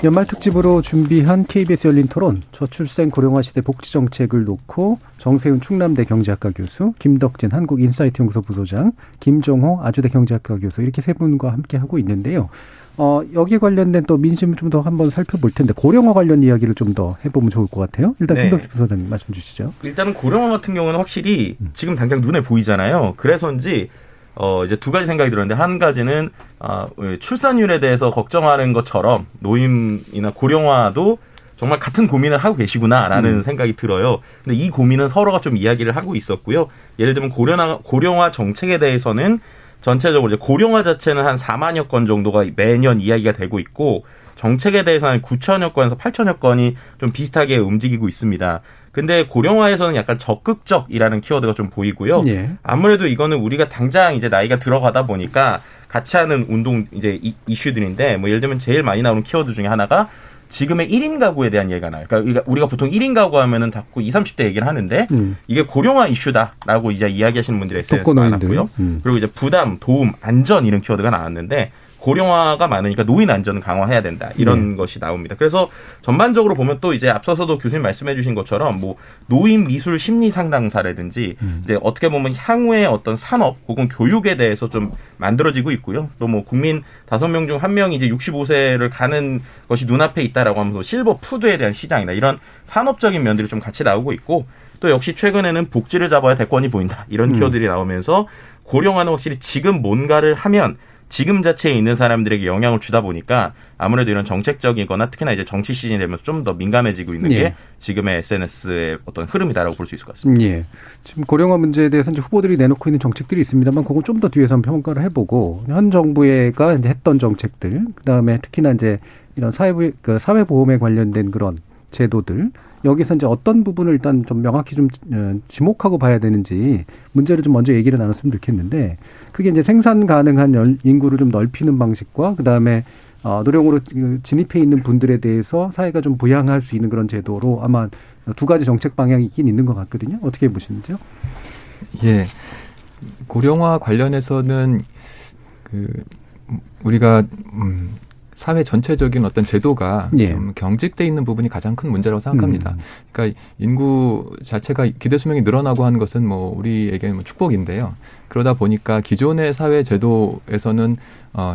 연말특집으로 준비한 KBS 열린토론, 저출생 고령화 시대 복지정책을 놓고 정세은 충남대 경제학과 교수, 김덕진 한국인사이트연구소 부소장, 김정호 아주대 경제학과 교수 이렇게 세 분과 함께하고 있는데요. 여기에 관련된 또 민심을 좀 더 한번 살펴볼 텐데 고령화 관련 이야기를 좀 더 해보면 좋을 것 같아요. 일단 김덕진 부소장님 말씀 주시죠. 일단은 고령화 같은 경우는 확실히 지금 당장 눈에 보이잖아요. 그래서인지 이제 두 가지 생각이 들었는데, 한 가지는 출산율에 대해서 걱정하는 것처럼 노인이나 고령화도 정말 같은 고민을 하고 계시구나라는 생각이 들어요. 근데 이 고민은 서로가 좀 이야기를 하고 있었고요. 예를 들면 고령화 정책에 대해서는 전체적으로 이제 고령화 자체는 한 4만여 건 정도가 매년 이야기가 되고 있고, 정책에 대해서는 9천여 건에서 8천여 건이 좀 비슷하게 움직이고 있습니다. 근데 고령화에서는 약간 적극적이라는 키워드가 좀 보이고요. 예. 아무래도 이거는 우리가 당장 이제 나이가 들어가다 보니까 같이 하는 운동 이제 이슈들인데, 뭐 예를 들면 제일 많이 나오는 키워드 중에 하나가 지금의 1인 가구에 대한 얘기가 나요. 그러니까 우리가 보통 1인 가구 하면은 자꾸 20, 30대 얘기를 하는데 이게 고령화 이슈다라고 이제 이야기하시는 분들이 SNS에 많았고요. 그리고 이제 부담, 도움, 안전 이런 키워드가 나왔는데, 고령화가 많으니까 노인 안전은 강화해야 된다. 이런 것이 나옵니다. 그래서 전반적으로 보면 또 이제 앞서서도 교수님 말씀해 주신 것처럼 뭐 노인 미술 심리 상담사라든지 이제 어떻게 보면 향후의 어떤 산업 혹은 교육에 대해서 좀 만들어지고 있고요. 또 뭐 국민 5명 중 1명이 이제 65세를 가는 것이 눈앞에 있다라고 하면서 실버 푸드에 대한 시장이나 이런 산업적인 면들이 좀 같이 나오고 있고, 또 역시 최근에는 복지를 잡아야 대권이 보인다. 이런 키워드들이 나오면서 고령화는 확실히 지금 뭔가를 하면 지금 자체에 있는 사람들에게 영향을 주다 보니까 아무래도 이런 정책적이거나 특히나 이제 정치 시즌이 되면서 좀 더 민감해지고 있는 게 지금의 SNS의 어떤 흐름이다라고 볼 수 있을 것 같습니다. 예. 지금 고령화 문제에 대해서 이제 후보들이 내놓고 있는 정책들이 있습니다만, 그건 좀 더 뒤에서 한번 평가를 해보고, 현 정부가 이제 했던 정책들, 그 다음에 특히나 이제 이런 사회보험에 관련된 그런 제도들, 여기서 이제 어떤 부분을 일단 좀 명확히 좀 지목하고 봐야 되는지 문제를 좀 먼저 얘기를 나눴으면 좋겠는데, 그게 이제 생산 가능한 인구를 좀 넓히는 방식과 그 다음에 노령으로 진입해 있는 분들에 대해서 사회가 좀 부양할 수 있는 그런 제도로 아마 두 가지 정책 방향이 있긴 있는 것 같거든요. 어떻게 보시는지요? 예, 고령화 관련해서는 우리가 사회 전체적인 어떤 제도가 좀 경직돼 있는 부분이 가장 큰 문제라고 생각합니다. 그러니까 인구 자체가 기대 수명이 늘어나고 하는 것은 뭐 우리에게 축복인데요. 그러다 보니까 기존의 사회 제도에서는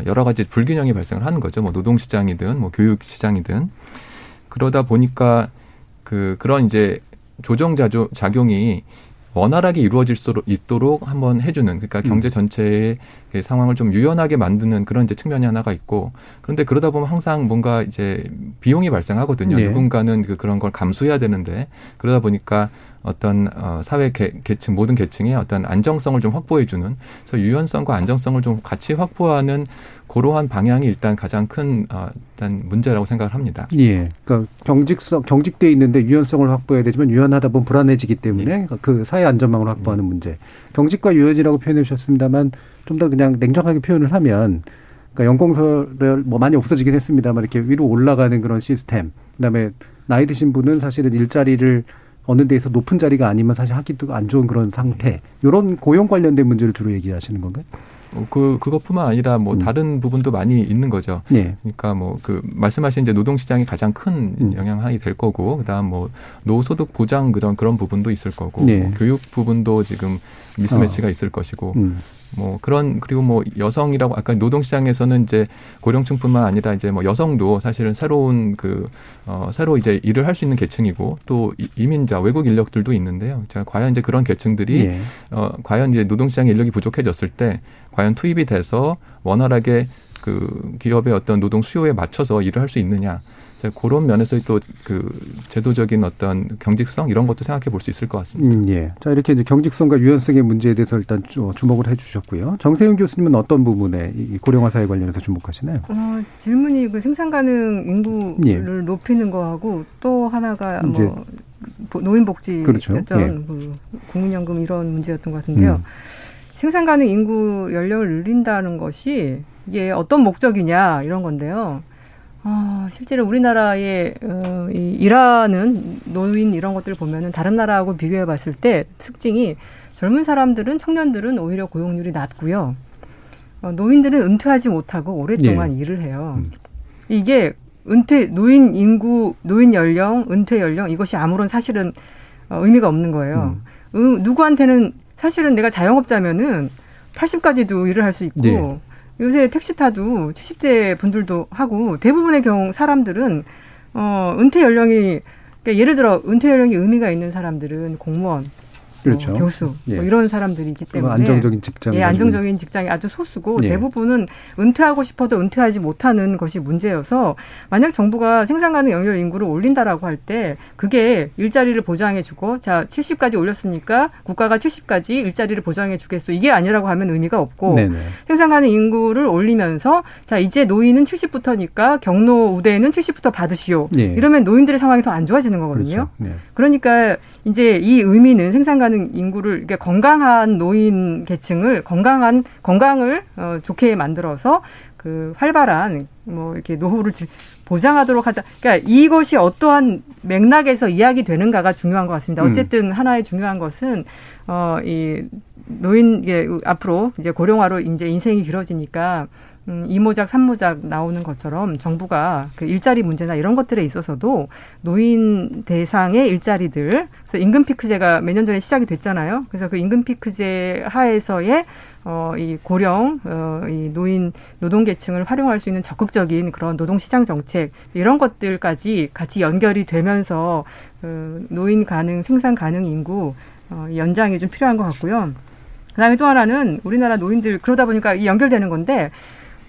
여러 가지 불균형이 발생을 하는 거죠. 뭐 노동 시장이든 뭐 교육 시장이든. 그러다 보니까 그런 이제 조정 작용이 원활하게 이루어질 수 있도록 한번 해주는, 그러니까 경제 전체의 상황을 좀 유연하게 만드는 그런 이제 측면이 하나가 있고, 그런데 그러다 보면 항상 뭔가 이제 비용이 발생하거든요. 네. 누군가는 그런 걸 감수해야 되는데, 그러다 보니까 어떤 사회 계층, 모든 계층의 어떤 안정성을 좀 확보해주는, 그래서 유연성과 안정성을 좀 같이 확보하는 그러한 방향이 일단 가장 큰 일단 문제라고 생각을 합니다. 예, 그러니까 경직돼 있는데 유연성을 확보해야 되지만 유연하다 보면 불안해지기 때문에 그 사회 안전망을 확보하는 문제. 경직과 유연이라고 표현해 주셨습니다만 좀 더 그냥 냉정하게 표현을 하면, 그러니까 연공서를 뭐 많이 없어지긴 했습니다만 이렇게 위로 올라가는 그런 시스템. 그다음에 나이 드신 분은 사실은 일자리를 어느 데에서 높은 자리가 아니면 사실 하기도 안 좋은 그런 상태. 이런 고용 관련된 문제를 주로 얘기하시는 건가요? 그것뿐만 아니라 뭐 다른 부분도 많이 있는 거죠. 예. 그러니까 뭐 말씀하신 이제 노동 시장이 가장 큰 영향이 될 거고, 그다음 뭐 노소득 보장 그런 부분도 있을 거고, 예. 뭐 교육 부분도 지금 미스매치가 있을 것이고, 뭐 그런, 그리고 뭐 여성이라고 아까 노동 시장에서는 이제 고령층뿐만 아니라 이제 뭐 여성도 사실은 새로운 새로 이제 일을 할 수 있는 계층이고, 또 이민자, 외국 인력들도 있는데요. 자, 과연 이제 그런 계층들이 과연 이제 노동 시장의 인력이 부족해졌을 때 과연 투입이 돼서 원활하게 기업의 어떤 노동 수요에 맞춰서 일을 할 수 있느냐. 그런 면에서 또 제도적인 어떤 경직성 이런 것도 생각해 볼 수 있을 것 같습니다. 예. 자, 이렇게 이제 경직성과 유연성의 문제에 대해서 일단 주목을 해 주셨고요. 정세윤 교수님은 어떤 부분에 이 고령화 사회 관련해서 주목하시나요? 질문이 생산 가능 인구를 높이는 거하고 또 하나가 노인복지였죠. 그렇죠. 예. 그 국민연금 이런 문제였던 것 같은데요. 생산 가능 인구 연령을 늘린다는 것이 이게 어떤 목적이냐 이런 건데요. 실제로 우리나라의 일하는 노인 이런 것들을 보면은 다른 나라하고 비교해 봤을 때 특징이 젊은 사람들은 청년들은 오히려 고용률이 낮고요. 노인들은 은퇴하지 못하고 오랫동안 일을 해요. 이게 은퇴 노인 인구, 노인 연령, 은퇴 연령 이것이 아무런 사실은 의미가 없는 거예요. 누구한테는 사실은 내가 자영업자면은 80까지도 일을 할 수 있고 요새 택시 타도 70대 분들도 하고 대부분의 경우 사람들은 은퇴 연령이 그러니까 예를 들어 은퇴 연령이 의미가 있는 사람들은 공무원, 그렇죠. 교수 뭐 이런 사람들이 있기 때문에 안정적인 직장, 안정적인 직장이 아주 소수고 대부분은 은퇴하고 싶어도 은퇴하지 못하는 것이 문제여서 만약 정부가 생산 가능 연령 인구를 올린다라고 할 때 그게 일자리를 보장해주고 자 70까지 올렸으니까 국가가 70까지 일자리를 보장해주겠소 이게 아니라고 하면 의미가 없고 생산 가능 인구를 올리면서 자 이제 노인은 70부터니까 경로 우대는 70부터 받으시오 이러면 노인들의 상황이 더 안 좋아지는 거거든요. 그렇죠. 그러니까 이제 이 의미는 생산 가능 인구를 이렇게 건강한 노인 계층을 건강을 좋게 만들어서 그 활발한 뭐 이렇게 노후를 보장하도록 하자. 그러니까 이것이 어떠한 맥락에서 이야기되는가가 중요한 것 같습니다. 어쨌든 하나의 중요한 것은 이 노인 이게 앞으로 이제 고령화로 이제 인생이 길어지니까 2모작, 3모작 나오는 것처럼 정부가 그 일자리 문제나 이런 것들에 있어서도 노인 대상의 일자리들, 그래서 임금피크제가 몇 년 전에 시작이 됐잖아요. 그래서 그 임금피크제 하에서의 이 고령, 이 노인 노동계층을 활용할 수 있는 적극적인 그런 노동시장 정책 이런 것들까지 같이 연결이 되면서 노인 가능, 생산 가능 인구 연장이 좀 필요한 것 같고요. 그다음에 또 하나는 우리나라 노인들 그러다 보니까 이 연결되는 건데.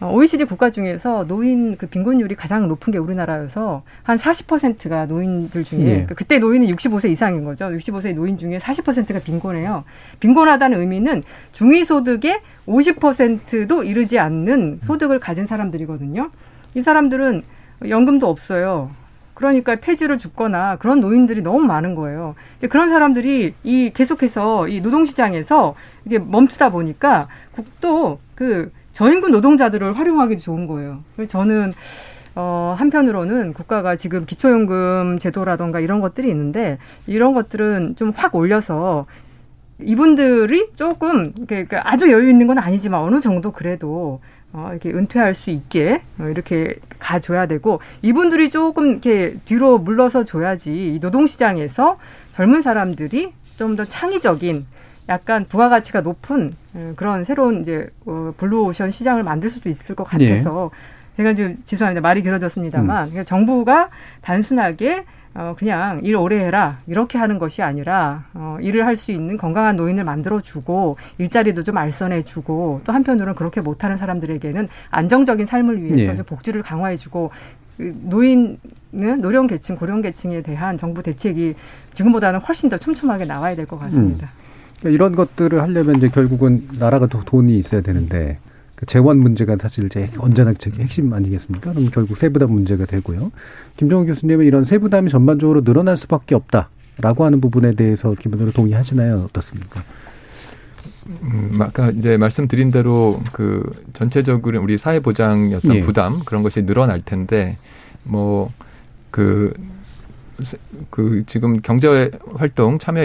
OECD 국가 중에서 노인 그 빈곤율이 가장 높은 게 우리나라여서 한 40%가 노인들 중에 그때 노인은 65세 이상인 거죠. 65세 노인 중에 40%가 빈곤해요. 빈곤하다는 의미는 중위소득의 50%도 이르지 않는 소득을 가진 사람들이거든요. 이 사람들은 연금도 없어요. 그러니까 폐지를 줍거나 그런 노인들이 너무 많은 거예요. 그런 사람들이 이 계속해서 이 노동시장에서 이게 멈추다 보니까 국도 그 저임금 노동자들을 활용하기 좋은 거예요. 그래서 저는 한편으로는 국가가 지금 기초연금 제도라든가 이런 것들이 있는데 이런 것들은 좀 확 올려서 이분들이 조금 이렇게 아주 여유 있는 건 아니지만 어느 정도 그래도 이렇게 은퇴할 수 있게 이렇게 가줘야 되고 이분들이 조금 이렇게 뒤로 물러서 줘야지 이 노동시장에서 젊은 사람들이 좀 더 창의적인 약간 부가가치가 높은 그런 새로운 이제 블루오션 시장을 만들 수도 있을 것 같아서 제가 지금 죄송합니다. 말이 길어졌습니다만 그러니까 정부가 단순하게 그냥 일 오래 해라 이렇게 하는 것이 아니라 일을 할 수 있는 건강한 노인을 만들어주고 일자리도 좀 알선해주고 또 한편으로는 그렇게 못하는 사람들에게는 안정적인 삶을 위해서 복지를 강화해주고 노인은 노령계층, 고령계층에 대한 정부 대책이 지금보다는 훨씬 더 촘촘하게 나와야 될 것 같습니다. 이런 것들을 하려면 이제 결국은 나라가 돈이 있어야 되는데 그 재원 문제가 사실 이제 언제나 핵심 아니겠습니까? 그럼 결국 세부담 문제가 되고요. 김정호 교수님은 이런 세부담이 전반적으로 늘어날 수밖에 없다라고 하는 부분에 대해서 기본적으로 동의하시나요? 어떻습니까? 아까 이제 말씀드린 대로 그 전체적으로 우리 사회 보장의 어떤 부담 그런 것이 늘어날 텐데 그 지금 경제 활동 참여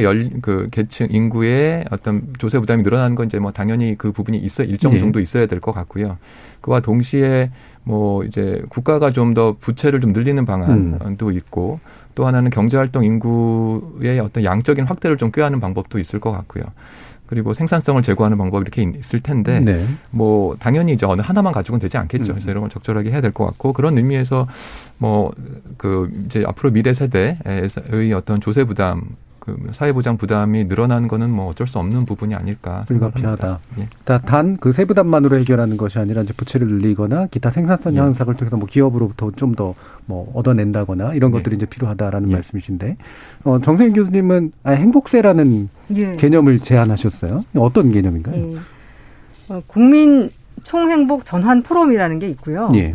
계층 인구의 어떤 조세 부담이 늘어나는 건 이제 뭐 당연히 그 부분이 일정 정도 있어야 될 것 같고요. 그와 동시에 뭐 이제 국가가 좀 더 부채를 좀 늘리는 방안도 있고 또 하나는 경제 활동 인구의 어떤 양적인 확대를 좀 꾀하는 방법도 있을 것 같고요. 그리고 생산성을 제고하는 방법이 이렇게 있을 텐데 뭐 당연히 이제 어느 하나만 가지고는 되지 않겠죠. 그래서 이런 걸 적절하게 해야 될 것 같고 그런 의미에서 뭐 그 이제 앞으로 미래 세대의 어떤 조세 부담, 그 사회 보장 부담이 늘어나는 거는 뭐 어쩔 수 없는 부분이 아닐까 생각합니다. 불가피하다. 단 그 세부 담만으로 해결하는 것이 아니라 이제 부채를 늘리거나 기타 생산성 향상을 통해서 뭐 기업으로부터 좀 더 뭐 얻어낸다거나 이런 것들이 이제 필요하다라는 말씀이신데 정세은 교수님은 아예 행복세라는 개념을 제안하셨어요. 어떤 개념인가요? 국민 총행복 전환 포럼이라는 게 있고요. 이게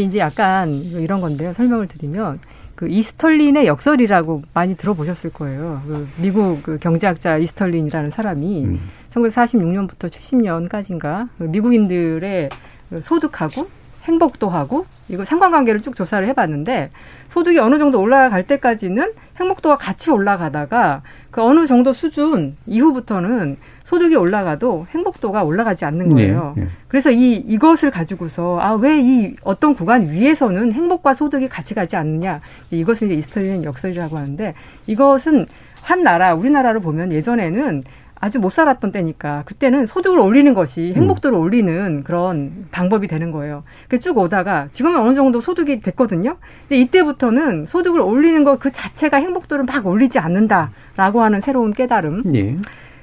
이제 약간 이런 건데요. 설명을 드리면. 그 이스털린의 역설이라고 많이 들어보셨을 거예요. 그 미국 그 경제학자 이스털린이라는 사람이 1946년부터 70년까지인가 미국인들의 소득하고 행복도 하고 이거 상관관계를 쭉 조사를 해봤는데 소득이 어느 정도 올라갈 때까지는 행복도와 같이 올라가다가 그 어느 정도 수준 이후부터는 소득이 올라가도 행복도가 올라가지 않는 거예요. 네, 네. 그래서 이것을 가지고서 아, 왜 이 어떤 구간 위에서는 행복과 소득이 같이 가지 않느냐. 이것을 이제 이스털린 역설이라고 하는데 이것은 한 나라, 우리나라로 보면 예전에는 아주 못 살았던 때니까 그때는 소득을 올리는 것이 행복도를 올리는 그런 방법이 되는 거예요. 쭉 오다가 지금은 어느 정도 소득이 됐거든요. 근데 이때부터는 소득을 올리는 것 그 자체가 행복도를 막 올리지 않는다라고 하는 새로운 깨달음. 예.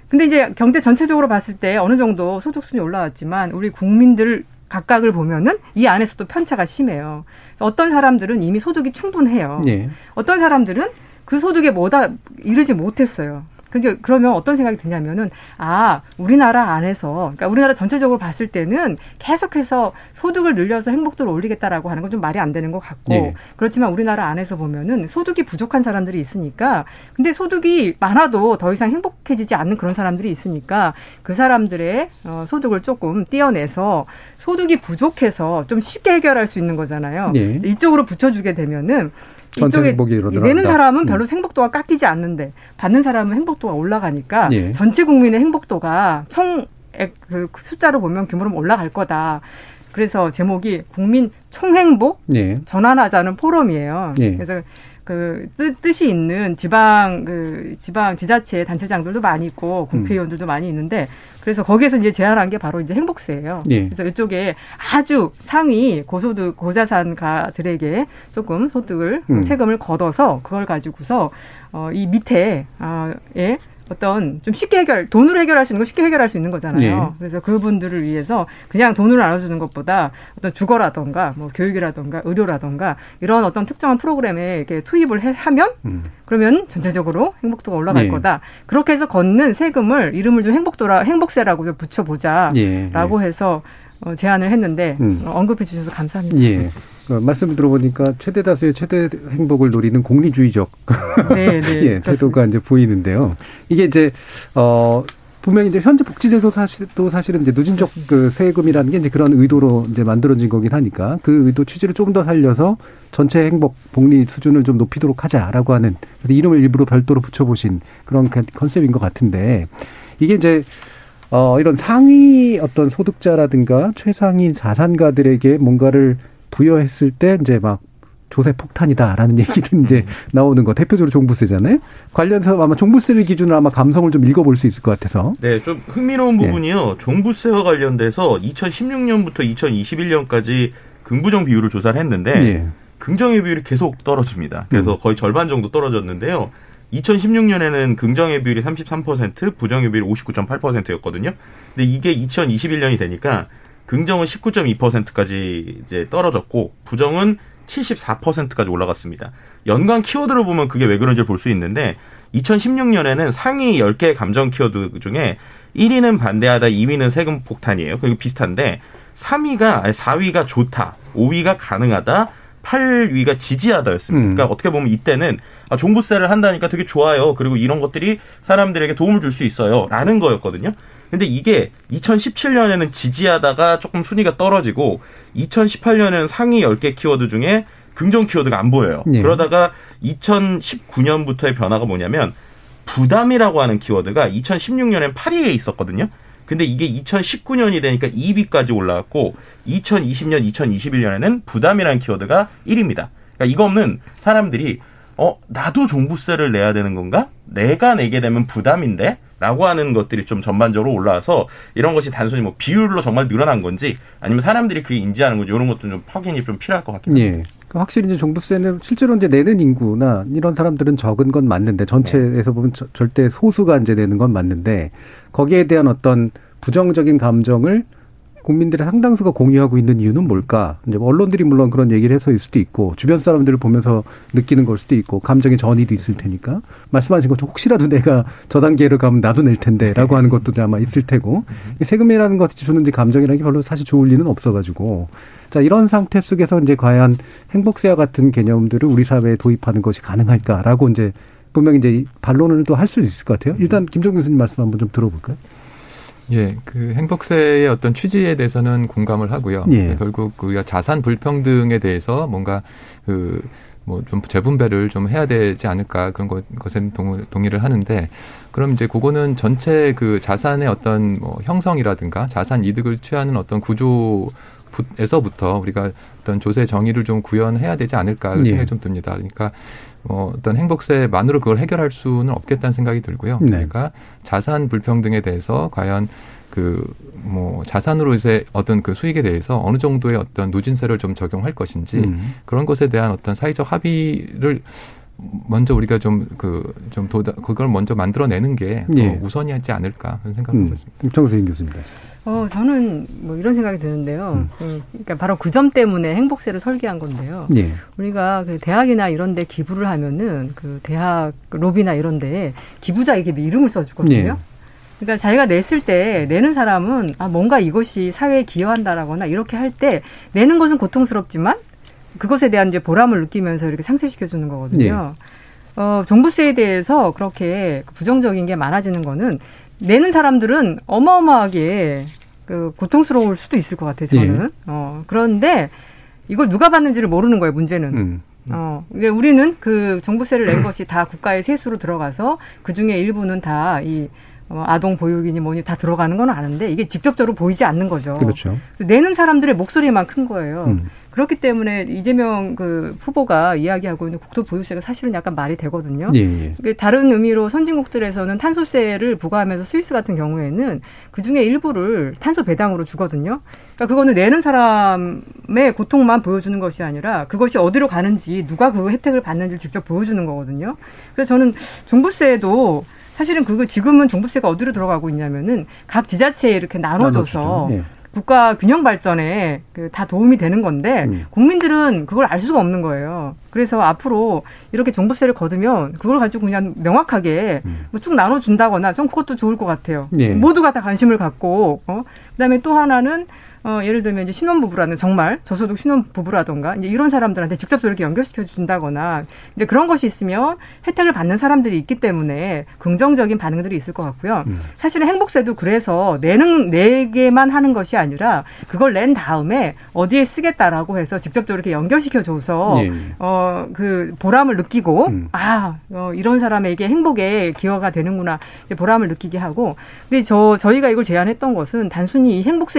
근데 이제 경제 전체적으로 봤을 때 어느 정도 소득 수준이 올라왔지만 우리 국민들 각각을 보면은 이 안에서도 편차가 심해요. 어떤 사람들은 이미 소득이 충분해요. 예. 어떤 사람들은 그 소득에 뭐다 이르지 못했어요. 그러니까 그러면 어떤 생각이 드냐면은 아, 우리나라 안에서 그러니까 우리나라 전체적으로 봤을 때는 계속해서 소득을 늘려서 행복도를 올리겠다라고 하는 건 좀 말이 안 되는 것 같고 네. 그렇지만 우리나라 안에서 보면은 소득이 부족한 사람들이 있으니까 근데 소득이 많아도 더 이상 행복해지지 않는 그런 사람들이 있으니까 그 사람들의 소득을 조금 떼어내서 소득이 부족해서 좀 쉽게 해결할 수 있는 거잖아요. 네. 이쪽으로 붙여주게 되면은 전체 행복이 일어난다. 내는 사람은 별로 행복도가 깎이지 않는데 받는 사람은 행복도가 올라가니까 예. 전체 국민의 행복도가 총 그 숫자로 보면 규모로 올라갈 거다. 그래서 제목이 국민 총행복 예. 전환하자는 포럼이에요. 예. 그래서 그 뜻이 있는 지방 지자체 단체장들도 많이 있고 국회의원들도 많이 있는데 그래서 거기에서 이제 제안한 게 바로 이제 행복세예요. 예. 그래서 이쪽에 아주 상위 고소득 고자산가들에게 조금 소득을 세금을 걷어서 그걸 가지고서 이 밑에 예. 어떤 좀 쉽게 돈으로 해결할 수 있는 거 쉽게 해결할 수 있는 거잖아요. 예. 그래서 그분들을 위해서 그냥 돈으로 나눠주는 것보다 어떤 주거라든가 뭐 교육이라든가 의료라든가 이런 어떤 특정한 프로그램에 이렇게 투입을 하면 그러면 전체적으로 행복도가 올라갈 예. 거다. 그렇게 해서 걷는 세금을 이름을 좀 행복세라고 좀 붙여보자라고 예. 해서 제안을 했는데 언급해 주셔서 감사합니다. 예. 말씀 들어보니까 최대 다수의 최대 행복을 노리는 공리주의적 네, 네, 예, 태도가 이제 보이는데요. 이게 이제 분명히 이제 현재 복지제도 사실은 이제 누진적 그 세금이라는 게 이제 그런 의도로 이제 만들어진 거긴 하니까 그 의도 취지를 좀 더 살려서 전체 행복 복리 수준을 좀 높이도록 하자라고 하는 그래서 이름을 일부러 별도로 붙여보신 그런 컨셉인 것 같은데 이게 이제. 이런 상위 어떤 소득자라든가 최상위 자산가들에게 뭔가를 부여했을 때 이제 막 조세 폭탄이다라는 얘기도 이제 나오는 거. 대표적으로 종부세잖아요. 관련해서 아마 종부세를 기준으로 아마 감성을 좀 읽어볼 수 있을 것 같아서. 네, 좀 흥미로운 부분이요. 예. 종부세와 관련돼서 2016년부터 2021년까지 긍부정 비율을 조사를 했는데 예. 긍정의 비율이 계속 떨어집니다. 그래서 거의 절반 정도 떨어졌는데요. 2016년에는 긍정의 비율이 33%, 부정의 비율이 59.8%였거든요. 근데 이게 2021년이 되니까 긍정은 19.2%까지 이제 떨어졌고 부정은 74%까지 올라갔습니다. 연관 키워드를 보면 그게 왜 그런지를 볼 수 있는데 2016년에는 상위 10개의 감정 키워드 중에 1위는 반대하다, 2위는 세금 폭탄이에요. 그게 비슷한데 4위가 좋다, 5위가 가능하다, 8위가 지지하다였습니다. 그러니까 어떻게 보면 이때는 아, 종부세를 한다니까 되게 좋아요. 그리고 이런 것들이 사람들에게 도움을 줄 수 있어요. 라는 거였거든요. 근데 이게 2017년에는 지지하다가 조금 순위가 떨어지고 2018년에는 상위 10개 키워드 중에 긍정 키워드가 안 보여요. 네. 그러다가 2019년부터의 변화가 뭐냐면 부담이라고 하는 키워드가 2016년엔 8위에 있었거든요. 근데 이게 2019년이 되니까 2위까지 올라왔고 2020년, 2021년에는 부담이라는 키워드가 1위입니다. 그러니까 이거는 사람들이 나도 종부세를 내야 되는 건가? 내가 내게 되면 부담인데? 라고 하는 것들이 좀 전반적으로 올라와서 이런 것이 단순히 뭐 비율로 정말 늘어난 건지 아니면 사람들이 그게 인지하는 건지 이런 것도 좀 확인이 좀 필요할 것 같긴 합니다. 예. 확실히 이제 종부세는 실제로 이제 내는 인구나 이런 사람들은 적은 건 맞는데 전체에서 보면 절대 소수가 이제 내는 건 맞는데 거기에 대한 어떤 부정적인 감정을 국민들의 상당수가 공유하고 있는 이유는 뭘까? 이제 언론들이 물론 그런 얘기를 해서 일 수도 있고 주변 사람들을 보면서 느끼는 걸 수도 있고 감정의 전이도 있을 테니까 말씀하신 것처럼 혹시라도 내가 저 단계로 가면 나도 낼 텐데라고 하는 것도 아마 있을 테고 세금이라는 것이 주는 감정이라는 게 별로 사실 좋을 리는 없어가지고 자 이런 상태 속에서 이제 과연 행복세와 같은 개념들을 우리 사회에 도입하는 것이 가능할까라고 이제 분명히 이제 반론을 또 할 수 있을 것 같아요. 일단 김종 교수님 말씀 한번 좀 들어볼까요? 예, 그 행복세의 어떤 취지에 대해서는 공감을 하고요. 예. 결국 우리가 자산 불평등에 대해서 뭔가 그 뭐 좀 재분배를 좀 해야 되지 않을까 그런 것에 동의를 하는데 그럼 이제 그거는 전체 그 자산의 어떤 뭐 형성이라든가 자산 이득을 취하는 어떤 구조에서부터 우리가 어떤 조세 정의를 좀 구현해야 되지 않을까 그 생각이 예. 좀 듭니다. 그러니까 어떤 행복세만으로 그걸 해결할 수는 없겠다는 생각이 들고요. 네. 그러니까 자산 불평등에 대해서 과연 그뭐 자산으로 이제 어떤 그 수익에 대해서 어느 정도의 어떤 누진세를 좀 적용할 것인지 그런 것에 대한 어떤 사회적 합의를 먼저 우리가 그걸 먼저 만들어내는 게 예. 우선이지 않을까 그런 생각을 하고 있습니다. 정세인 교수입니다. 저는 뭐 이런 생각이 드는데요. 그러니까 바로 그 점 때문에 행복세를 설계한 건데요. 예. 우리가 그 대학이나 이런 데 기부를 하면은 그 대학 로비나 이런 데에 기부자에게 이름을 써주거든요. 예. 그러니까 자기가 냈을 때 내는 사람은 아, 뭔가 이것이 사회에 기여한다라거나 이렇게 할 때 내는 것은 고통스럽지만 그것에 대한 이제 보람을 느끼면서 이렇게 상쇄시켜주는 거거든요. 예. 종부세에 대해서 그렇게 부정적인 게 많아지는 거는 내는 사람들은 어마어마하게 그 고통스러울 수도 있을 것 같아요, 저는. 예. 그런데 이걸 누가 받는지를 모르는 거예요, 문제는. 이제 우리는 그 종부세를 낸 것이 다 국가의 세수로 들어가서 그 중에 일부는 다 이 아동 보육이니 뭐니 다 들어가는 건 아는데 이게 직접적으로 보이지 않는 거죠. 그렇죠. 내는 사람들의 목소리만 큰 거예요. 그렇기 때문에 이재명 그 후보가 이야기하고 있는 국토보유세가 사실은 약간 말이 되거든요. 예, 예. 다른 의미로 선진국들에서는 탄소세를 부과하면서 스위스 같은 경우에는 그중에 일부를 탄소 배당으로 주거든요. 그러니까 그거는 내는 사람의 고통만 보여주는 것이 아니라 그것이 어디로 가는지 누가 그 혜택을 받는지를 직접 보여주는 거거든요. 그래서 저는 종부세도 사실은 그거 지금은 종부세가 어디로 들어가고 있냐면은 각 지자체에 이렇게 나눠줘서 국가 균형 발전에 다 도움이 되는 건데 국민들은 그걸 알 수가 없는 거예요. 그래서 앞으로 이렇게 종부세를 거두면 그걸 가지고 그냥 명확하게 뭐 쭉 나눠준다거나 전 그것도 좋을 것 같아요. 예. 모두가 다 관심을 갖고 그다음에 또 하나는 예를 들면 이제 신혼부부라는 정말 저소득 신혼부부라든가 이제 이런 사람들한테 직접적으로 이렇게 연결시켜 준다거나 이제 그런 것이 있으면 혜택을 받는 사람들이 있기 때문에 긍정적인 반응들이 있을 것 같고요. 사실은 행복세도 그래서 내게만 하는 것이 아니라 그걸 낸 다음에 어디에 쓰겠다라고 해서 직접적으로 이렇게 연결시켜 줘서 예. 그 보람을 느끼고 이런 사람에게 행복에 기여가 되는구나 이제 보람을 느끼게 하고 근데 저희가 이걸 제안했던 것은 단순히 이 행복세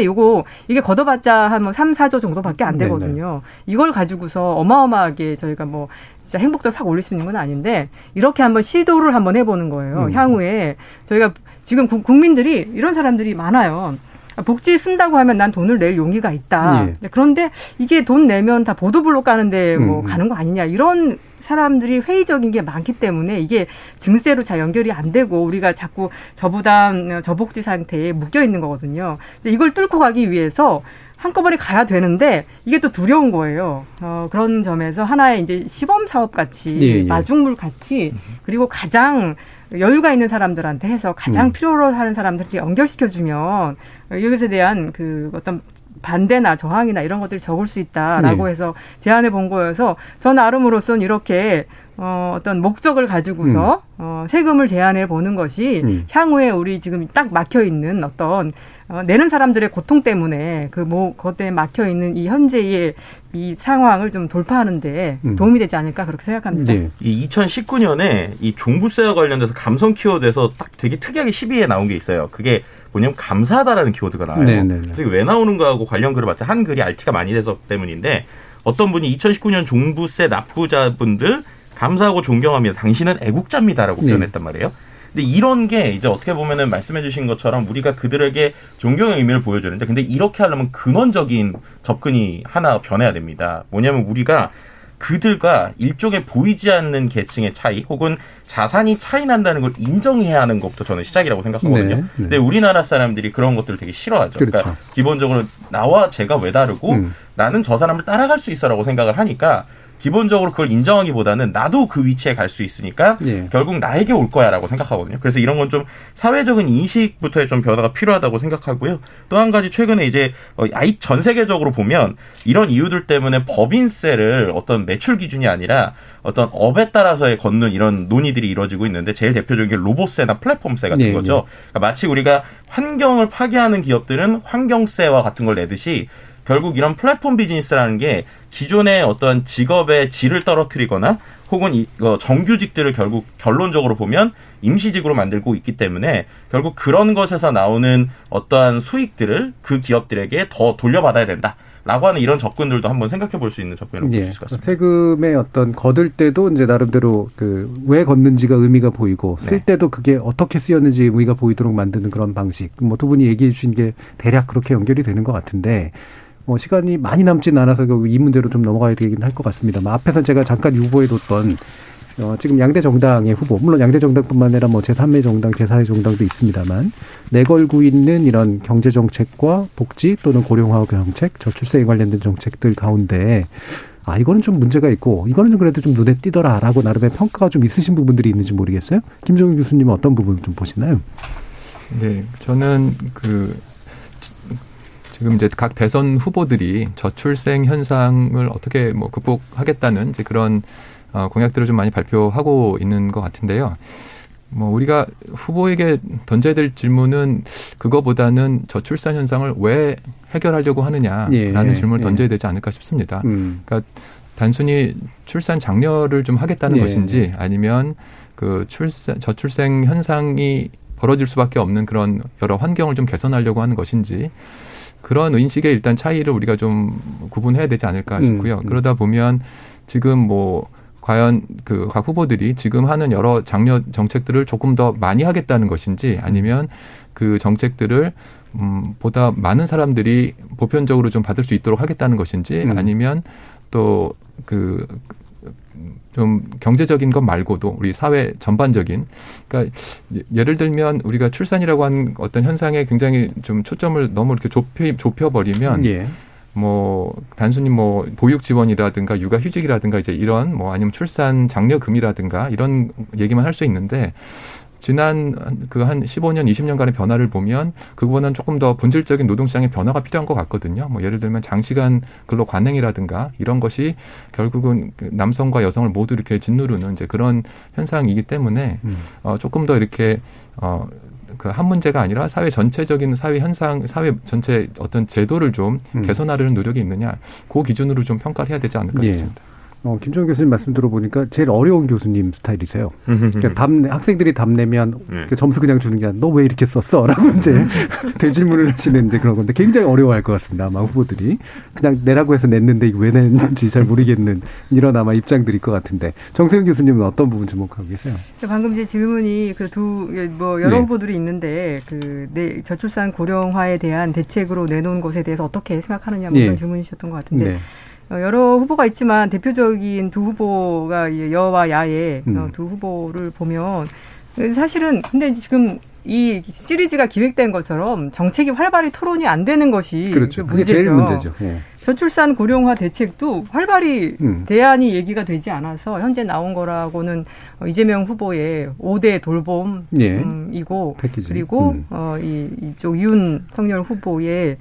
이게 걷어봤자 한 뭐 3, 4조 정도밖에 안 되거든요. 네네. 이걸 가지고서 어마어마하게 저희가 뭐 진짜 행복도를 확 올릴 수 있는 건 아닌데 이렇게 한번 시도를 한번 해보는 거예요. 향후에 저희가 지금 국민들이 이런 사람들이 많아요. 복지 쓴다고 하면 난 돈을 낼 용기가 있다. 예. 그런데 이게 돈 내면 다 보도블록 가는데 뭐 가는 거 아니냐. 이런 사람들이 회의적인 게 많기 때문에 이게 증세로 잘 연결이 안 되고 우리가 자꾸 저부담, 저복지 상태에 묶여 있는 거거든요. 이걸 뚫고 가기 위해서 한꺼번에 가야 되는데 이게 또 두려운 거예요. 그런 점에서 하나의 이제 시범 사업 같이 예, 예. 마중물 같이 그리고 가장 여유가 있는 사람들한테 해서 가장 필요로 하는 사람들을 연결시켜주면 이것에 대한 그 어떤 반대나 저항이나 이런 것들이 적을 수 있다라고 네. 해서 제안해 본 거여서 전 나름으로서는 이렇게 어떤 목적을 가지고서 세금을 제한해 보는 것이 향후에 우리 지금 딱 막혀 있는 어떤 내는 사람들의 고통 때문에 그것 때문에 막혀 있는 이 현재의 이 상황을 좀 돌파하는데 도움이 되지 않을까 그렇게 생각합니다. 네. 이 2019년에 이 종부세와 관련돼서 감성 키워드에서 딱 되게 특이하게 12위에 나온 게 있어요. 그게 뭐냐면 감사하다라는 키워드가 나와요. 네네네. 그래서 이게 왜 나오는가하고 관련 글을 봤을 때 한 글이 알티가 많이 돼서 때문인데 어떤 분이 2019년 종부세 납부자분들 감사하고 존경합니다. 당신은 애국자입니다라고 표현했단 말이에요. 근데 이런 게 이제 어떻게 보면은 말씀해주신 것처럼 우리가 그들에게 존경의 의미를 보여주는데, 근데 이렇게 하려면 근원적인 접근이 하나 변해야 됩니다. 뭐냐면 우리가 그들과 일종의 보이지 않는 계층의 차이 혹은 자산이 차이 난다는 걸 인정해야 하는 것부터 저는 시작이라고 생각하거든요. 네, 네. 근데 우리나라 사람들이 그런 것들을 되게 싫어하죠. 그렇죠. 그러니까 기본적으로 나와 제가 왜 다르고 나는 저 사람을 따라갈 수 있어라고 생각을 하니까 기본적으로 그걸 인정하기보다는 나도 그 위치에 갈 수 있으니까 예. 결국 나에게 올 거야라고 생각하거든요. 그래서 이런 건 좀 사회적인 인식부터의 좀 변화가 필요하다고 생각하고요. 또 한 가지 최근에 이제 전 세계적으로 보면 이런 이유들 때문에 법인세를 어떤 매출 기준이 아니라 어떤 업에 따라서의 걷는 이런 논의들이 이루어지고 있는데 제일 대표적인 게 로봇세나 플랫폼세 같은 거죠. 그러니까 마치 우리가 환경을 파괴하는 기업들은 환경세와 같은 걸 내듯이 결국 이런 플랫폼 비즈니스라는 게 기존의 어떤 직업의 질을 떨어뜨리거나 혹은 정규직들을 결국 결론적으로 보면 임시직으로 만들고 있기 때문에 결국 그런 것에서 나오는 어떠한 수익들을 그 기업들에게 더 돌려받아야 된다. 라고 하는 이런 접근들도 한번 생각해 볼 수 있는 접근이라고 볼 수 있을 것 같습니다. 세금의 어떤 거둘 때도 이제 나름대로 그 왜 걷는지가 의미가 보이고 쓸 때도 그게 어떻게 쓰였는지 의미가 보이도록 만드는 그런 방식. 두 분이 얘기해 주신 게 대략 그렇게 연결이 되는 것 같은데 시간이 많이 남진 않아서 결국 이 문제로 좀 넘어가야 되긴 할 것 같습니다. 앞에서 제가 잠깐 유보해뒀던 지금 양대 정당의 후보, 물론 양대 정당뿐만 아니라 제3의 정당, 제4의 정당도 있습니다만 내걸고 있는 이런 경제 정책과 복지 또는 고령화 정책, 저출세에 관련된 정책들 가운데 이거는 좀 문제가 있고 이거는 좀 그래도 좀 눈에 띄더라라고 나름의 평가가 좀 있으신 부분들이 있는지 모르겠어요. 김종인 교수님은 어떤 부분을 좀 보시나요? 네, 저는 지금 이제 각 대선 후보들이 저출생 현상을 어떻게 극복하겠다는 이제 그런 공약들을 좀 많이 발표하고 있는 것 같은데요. 우리가 후보에게 던져야 될 질문은 그거보다는 저출산 현상을 왜 해결하려고 하느냐라는 질문을 던져야 되지 않을까 싶습니다. 그러니까 단순히 출산 장려를 좀 하겠다는 것인지 아니면 저출생 현상이 벌어질 수밖에 없는 그런 여러 환경을 좀 개선하려고 하는 것인지 그런 인식의 일단 차이를 우리가 좀 구분해야 되지 않을까 싶고요. 그러다 보면 지금 과연 각 후보들이 지금 하는 여러 장려 정책들을 조금 더 많이 하겠다는 것인지 아니면 그 정책들을 보다 많은 사람들이 보편적으로 좀 받을 수 있도록 하겠다는 것인지 아니면 또 좀 경제적인 것 말고도 우리 사회 전반적인 그러니까 예를 들면 우리가 출산이라고 하는 어떤 현상에 굉장히 좀 초점을 너무 이렇게 좁혀버리면 단순히 보육 지원이라든가 육아 휴직이라든가 이제 이런 아니면 출산 장려금이라든가 이런 얘기만 할 수 있는데 지난 한 15년, 20년간의 변화를 보면 그거는 조금 더 본질적인 노동시장의 변화가 필요한 것 같거든요. 예를 들면 장시간 근로 관행이라든가 이런 것이 결국은 남성과 여성을 모두 이렇게 짓누르는 이제 그런 현상이기 때문에 조금 더 이렇게 한 문제가 아니라 사회 전체적인 사회 현상, 사회 전체 어떤 제도를 좀 개선하려는 노력이 있느냐, 그 기준으로 좀 평가를 해야 되지 않을까 싶습니다. 김정호 교수님 말씀 들어보니까 제일 어려운 교수님 스타일이세요. 그러니까 학생들이 답내면 점수 그냥 주는 게 아니라 너 왜 이렇게 썼어? 라고 이제 되질문을 하시는 그런 건데 굉장히 어려워할 것 같습니다. 아마 후보들이. 그냥 내라고 해서 냈는데 왜 냈는지 잘 모르겠는 이런 아마 입장들일 것 같은데 정세은 교수님은 어떤 부분 주목하고 계세요? 방금 이제 질문이 여러 후보들이 있는데 저출산 고령화에 대한 대책으로 내놓은 것에 대해서 어떻게 생각하느냐 이런 질문이셨던 것 같은데 여러 후보가 있지만 대표적인 두 후보가 여와 야의 두 후보를 보면 사실은 근데 지금 이 시리즈가 기획된 것처럼 정책이 활발히 토론이 안 되는 것이 그렇죠. 그게 제일 문제죠. 예. 저출산 고령화 대책도 활발히 대안이 얘기가 되지 않아서 현재 나온 거라고는 이재명 후보의 5대 돌봄이고 그리고 이쪽 윤석열 후보의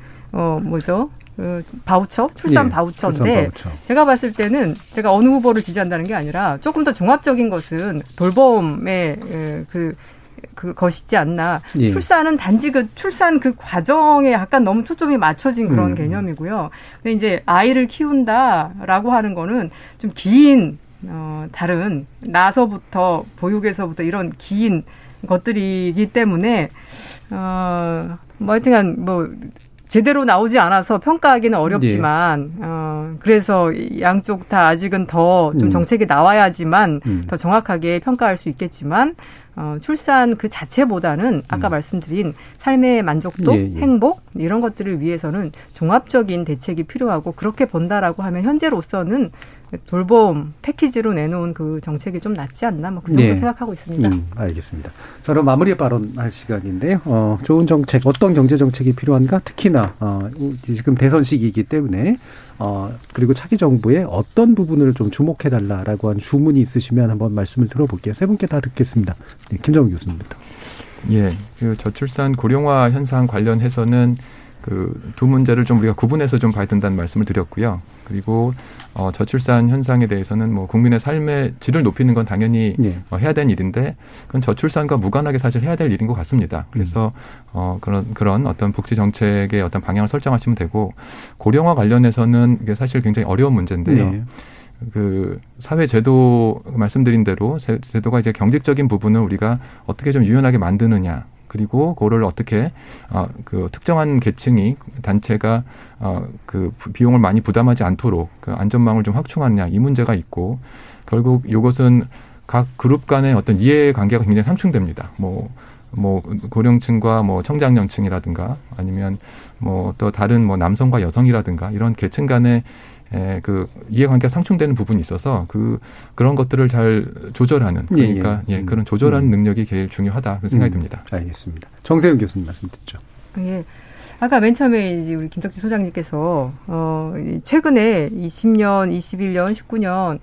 바우처? 출산 바우처인데 제가 봤을 때는 제가 어느 후보를 지지한다는 게 아니라 조금 더 종합적인 것은 돌봄의 것이지 않나. 출산은 단지 출산 과정에 약간 너무 초점이 맞춰진 그런 개념이고요. 근데 이제 아이를 키운다라고 하는 거는 좀 긴 다른 나서부터 보육에서부터 이런 긴 것들이기 때문에 제대로 나오지 않아서 평가하기는 어렵지만 그래서 양쪽 다 아직은 더 좀 정책이 나와야지만 더 정확하게 평가할 수 있겠지만 출산 그 자체보다는 아까 말씀드린 삶의 만족도, 행복 이런 것들을 위해서는 종합적인 대책이 필요하고 그렇게 본다라고 하면 현재로서는 돌봄 패키지로 내놓은 그 정책이 좀 낫지 않나 뭐 그 정도 생각하고 있습니다. 알겠습니다. 자, 그럼 마무리 발언할 시간인데요. 좋은 정책, 어떤 경제 정책이 필요한가? 특히나 지금 대선 시기이기 때문에 그리고 차기 정부의 어떤 부분을 좀 주목해달라라고 한 주문이 있으시면 한번 말씀을 들어볼게요. 세 분께 다 듣겠습니다. 네, 김정호 교수님부터. 예, 그 저출산 고령화 현상 관련해서는 그 두 문제를 좀 우리가 구분해서 좀 봐야 된다는 말씀을 드렸고요. 그리고 저출산 현상에 대해서는 뭐 국민의 삶의 질을 높이는 건 당연히 해야 되는 일인데 그건 저출산과 무관하게 사실 해야 될 일인 것 같습니다. 그래서 그런 어떤 복지 정책의 어떤 방향을 설정하시면 되고 고령화 관련해서는 이게 사실 굉장히 어려운 문제인데요. 그 사회 제도 말씀드린 대로 제도가 이제 경직적인 부분을 우리가 어떻게 좀 유연하게 만드느냐. 그리고 그거를 어떻게 그 특정한 계층이 단체가 그 비용을 많이 부담하지 않도록 그 안전망을 좀 확충하느냐 이 문제가 있고 결국 이것은 각 그룹 간의 어떤 이해 관계가 굉장히 상충됩니다. 뭐 고령층과 뭐 청장년층이라든가 아니면 뭐 또 다른 뭐 남성과 여성이라든가 이런 계층 간의 그 이해관계가 상충되는 부분이 있어서 그런 것들을 잘 조절하는 그러니까 그런 조절하는 능력이 제일 중요하다 그런 생각이 듭니다. 알겠습니다. 정세은 교수님 말씀 듣죠. 예. 아까 맨 처음에 이제 우리 김덕진 소장님께서 최근에 20년, 21년, 19년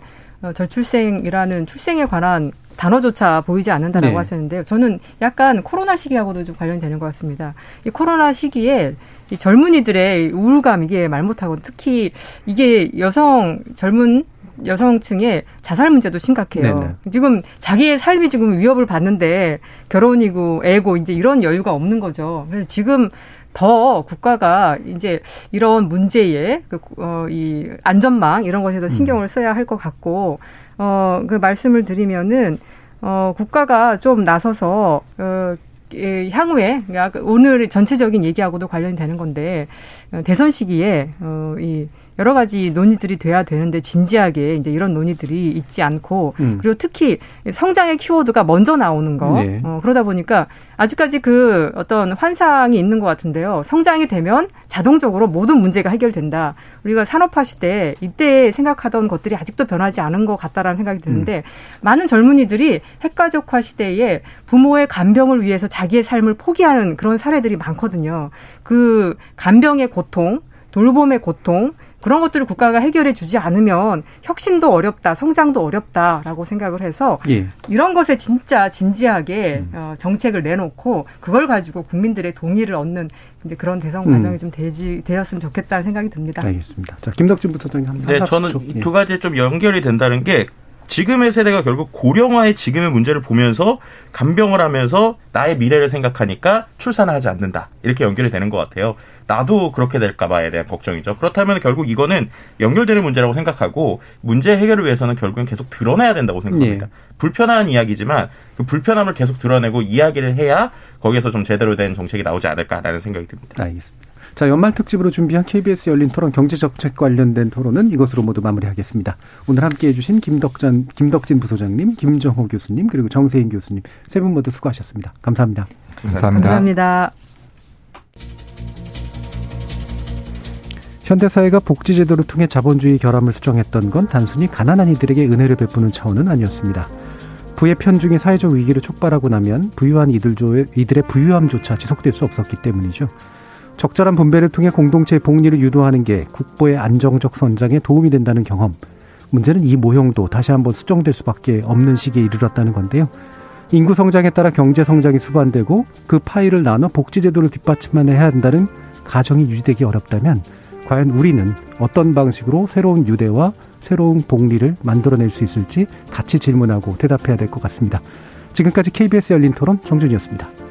저출생이라는 출생에 관한 단어조차 보이지 않는다라고 하셨는데요. 저는 약간 코로나 시기하고도 좀 관련되는 것 같습니다. 이 코로나 시기에 이 젊은이들의 우울감 이게 말 못하고 특히 이게 젊은 여성층의 자살 문제도 심각해요. 네네. 지금 자기의 삶이 지금 위협을 받는데 결혼이고 애고 이제 이런 여유가 없는 거죠. 그래서 지금 더 국가가 이제 이런 문제에 이 안전망 이런 것에 더 신경을 써야 할 것 같고 그 말씀을 드리면은 국가가 좀 나서서 향후에 오늘 전체적인 얘기하고도 관련이 되는 건데 대선 시기에 이 여러 가지 논의들이 돼야 되는데 진지하게 이제 이런 논의들이 있지 않고 그리고 특히 성장의 키워드가 먼저 나오는 거 그러다 보니까 아직까지 그 어떤 환상이 있는 것 같은데요. 성장이 되면 자동적으로 모든 문제가 해결된다. 우리가 산업화 시대 이때 생각하던 것들이 아직도 변하지 않은 것 같다라는 생각이 드는데 많은 젊은이들이 핵가족화 시대에 부모의 간병을 위해서 자기의 삶을 포기하는 그런 사례들이 많거든요. 그 간병의 고통, 돌봄의 고통 그런 것들을 국가가 해결해 주지 않으면 혁신도 어렵다, 성장도 어렵다라고 생각을 해서 이런 것에 진짜 진지하게 정책을 내놓고 그걸 가지고 국민들의 동의를 얻는 이제 그런 대선 과정이 좀 되었으면 좋겠다는 생각이 듭니다. 알겠습니다. 자, 김덕진 부처장님 한 말씀. 네, 저는 두 가지 좀 연결이 된다는 게 지금의 세대가 결국 고령화의 지금의 문제를 보면서 간병을 하면서 나의 미래를 생각하니까 출산을 하지 않는다. 이렇게 연결이 되는 것 같아요. 나도 그렇게 될까 봐에 대한 걱정이죠. 그렇다면 결국 이거는 연결되는 문제라고 생각하고 문제 해결을 위해서는 결국엔 계속 드러내야 된다고 생각합니다. 불편한 이야기지만 그 불편함을 계속 드러내고 이야기를 해야 거기에서 좀 제대로 된 정책이 나오지 않을까라는 생각이 듭니다. 알겠습니다. 자, 연말 특집으로 준비한 KBS 열린 토론 경제정책 관련된 토론은 이것으로 모두 마무리하겠습니다. 오늘 함께해 주신 김덕진 부소장님, 김정호 교수님, 그리고 정세인 교수님 세 분 모두 수고하셨습니다. 감사합니다. 감사합니다. 감사합니다. 현대사회가 복지제도를 통해 자본주의 결함을 수정했던 건 단순히 가난한 이들에게 은혜를 베푸는 차원은 아니었습니다. 부의 편중이 사회적 위기를 촉발하고 나면 부유한 이들의 부유함조차 지속될 수 없었기 때문이죠. 적절한 분배를 통해 공동체의 복리를 유도하는 게 국보의 안정적 성장에 도움이 된다는 경험. 문제는 이 모형도 다시 한번 수정될 수밖에 없는 시기에 이르렀다는 건데요. 인구 성장에 따라 경제 성장이 수반되고 그 파이를 나눠 복지제도를 뒷받침만 해야 한다는 가정이 유지되기 어렵다면 과연 우리는 어떤 방식으로 새로운 유대와 새로운 복리를 만들어낼 수 있을지 같이 질문하고 대답해야 될 것 같습니다. 지금까지 KBS 열린 토론 정준이었습니다.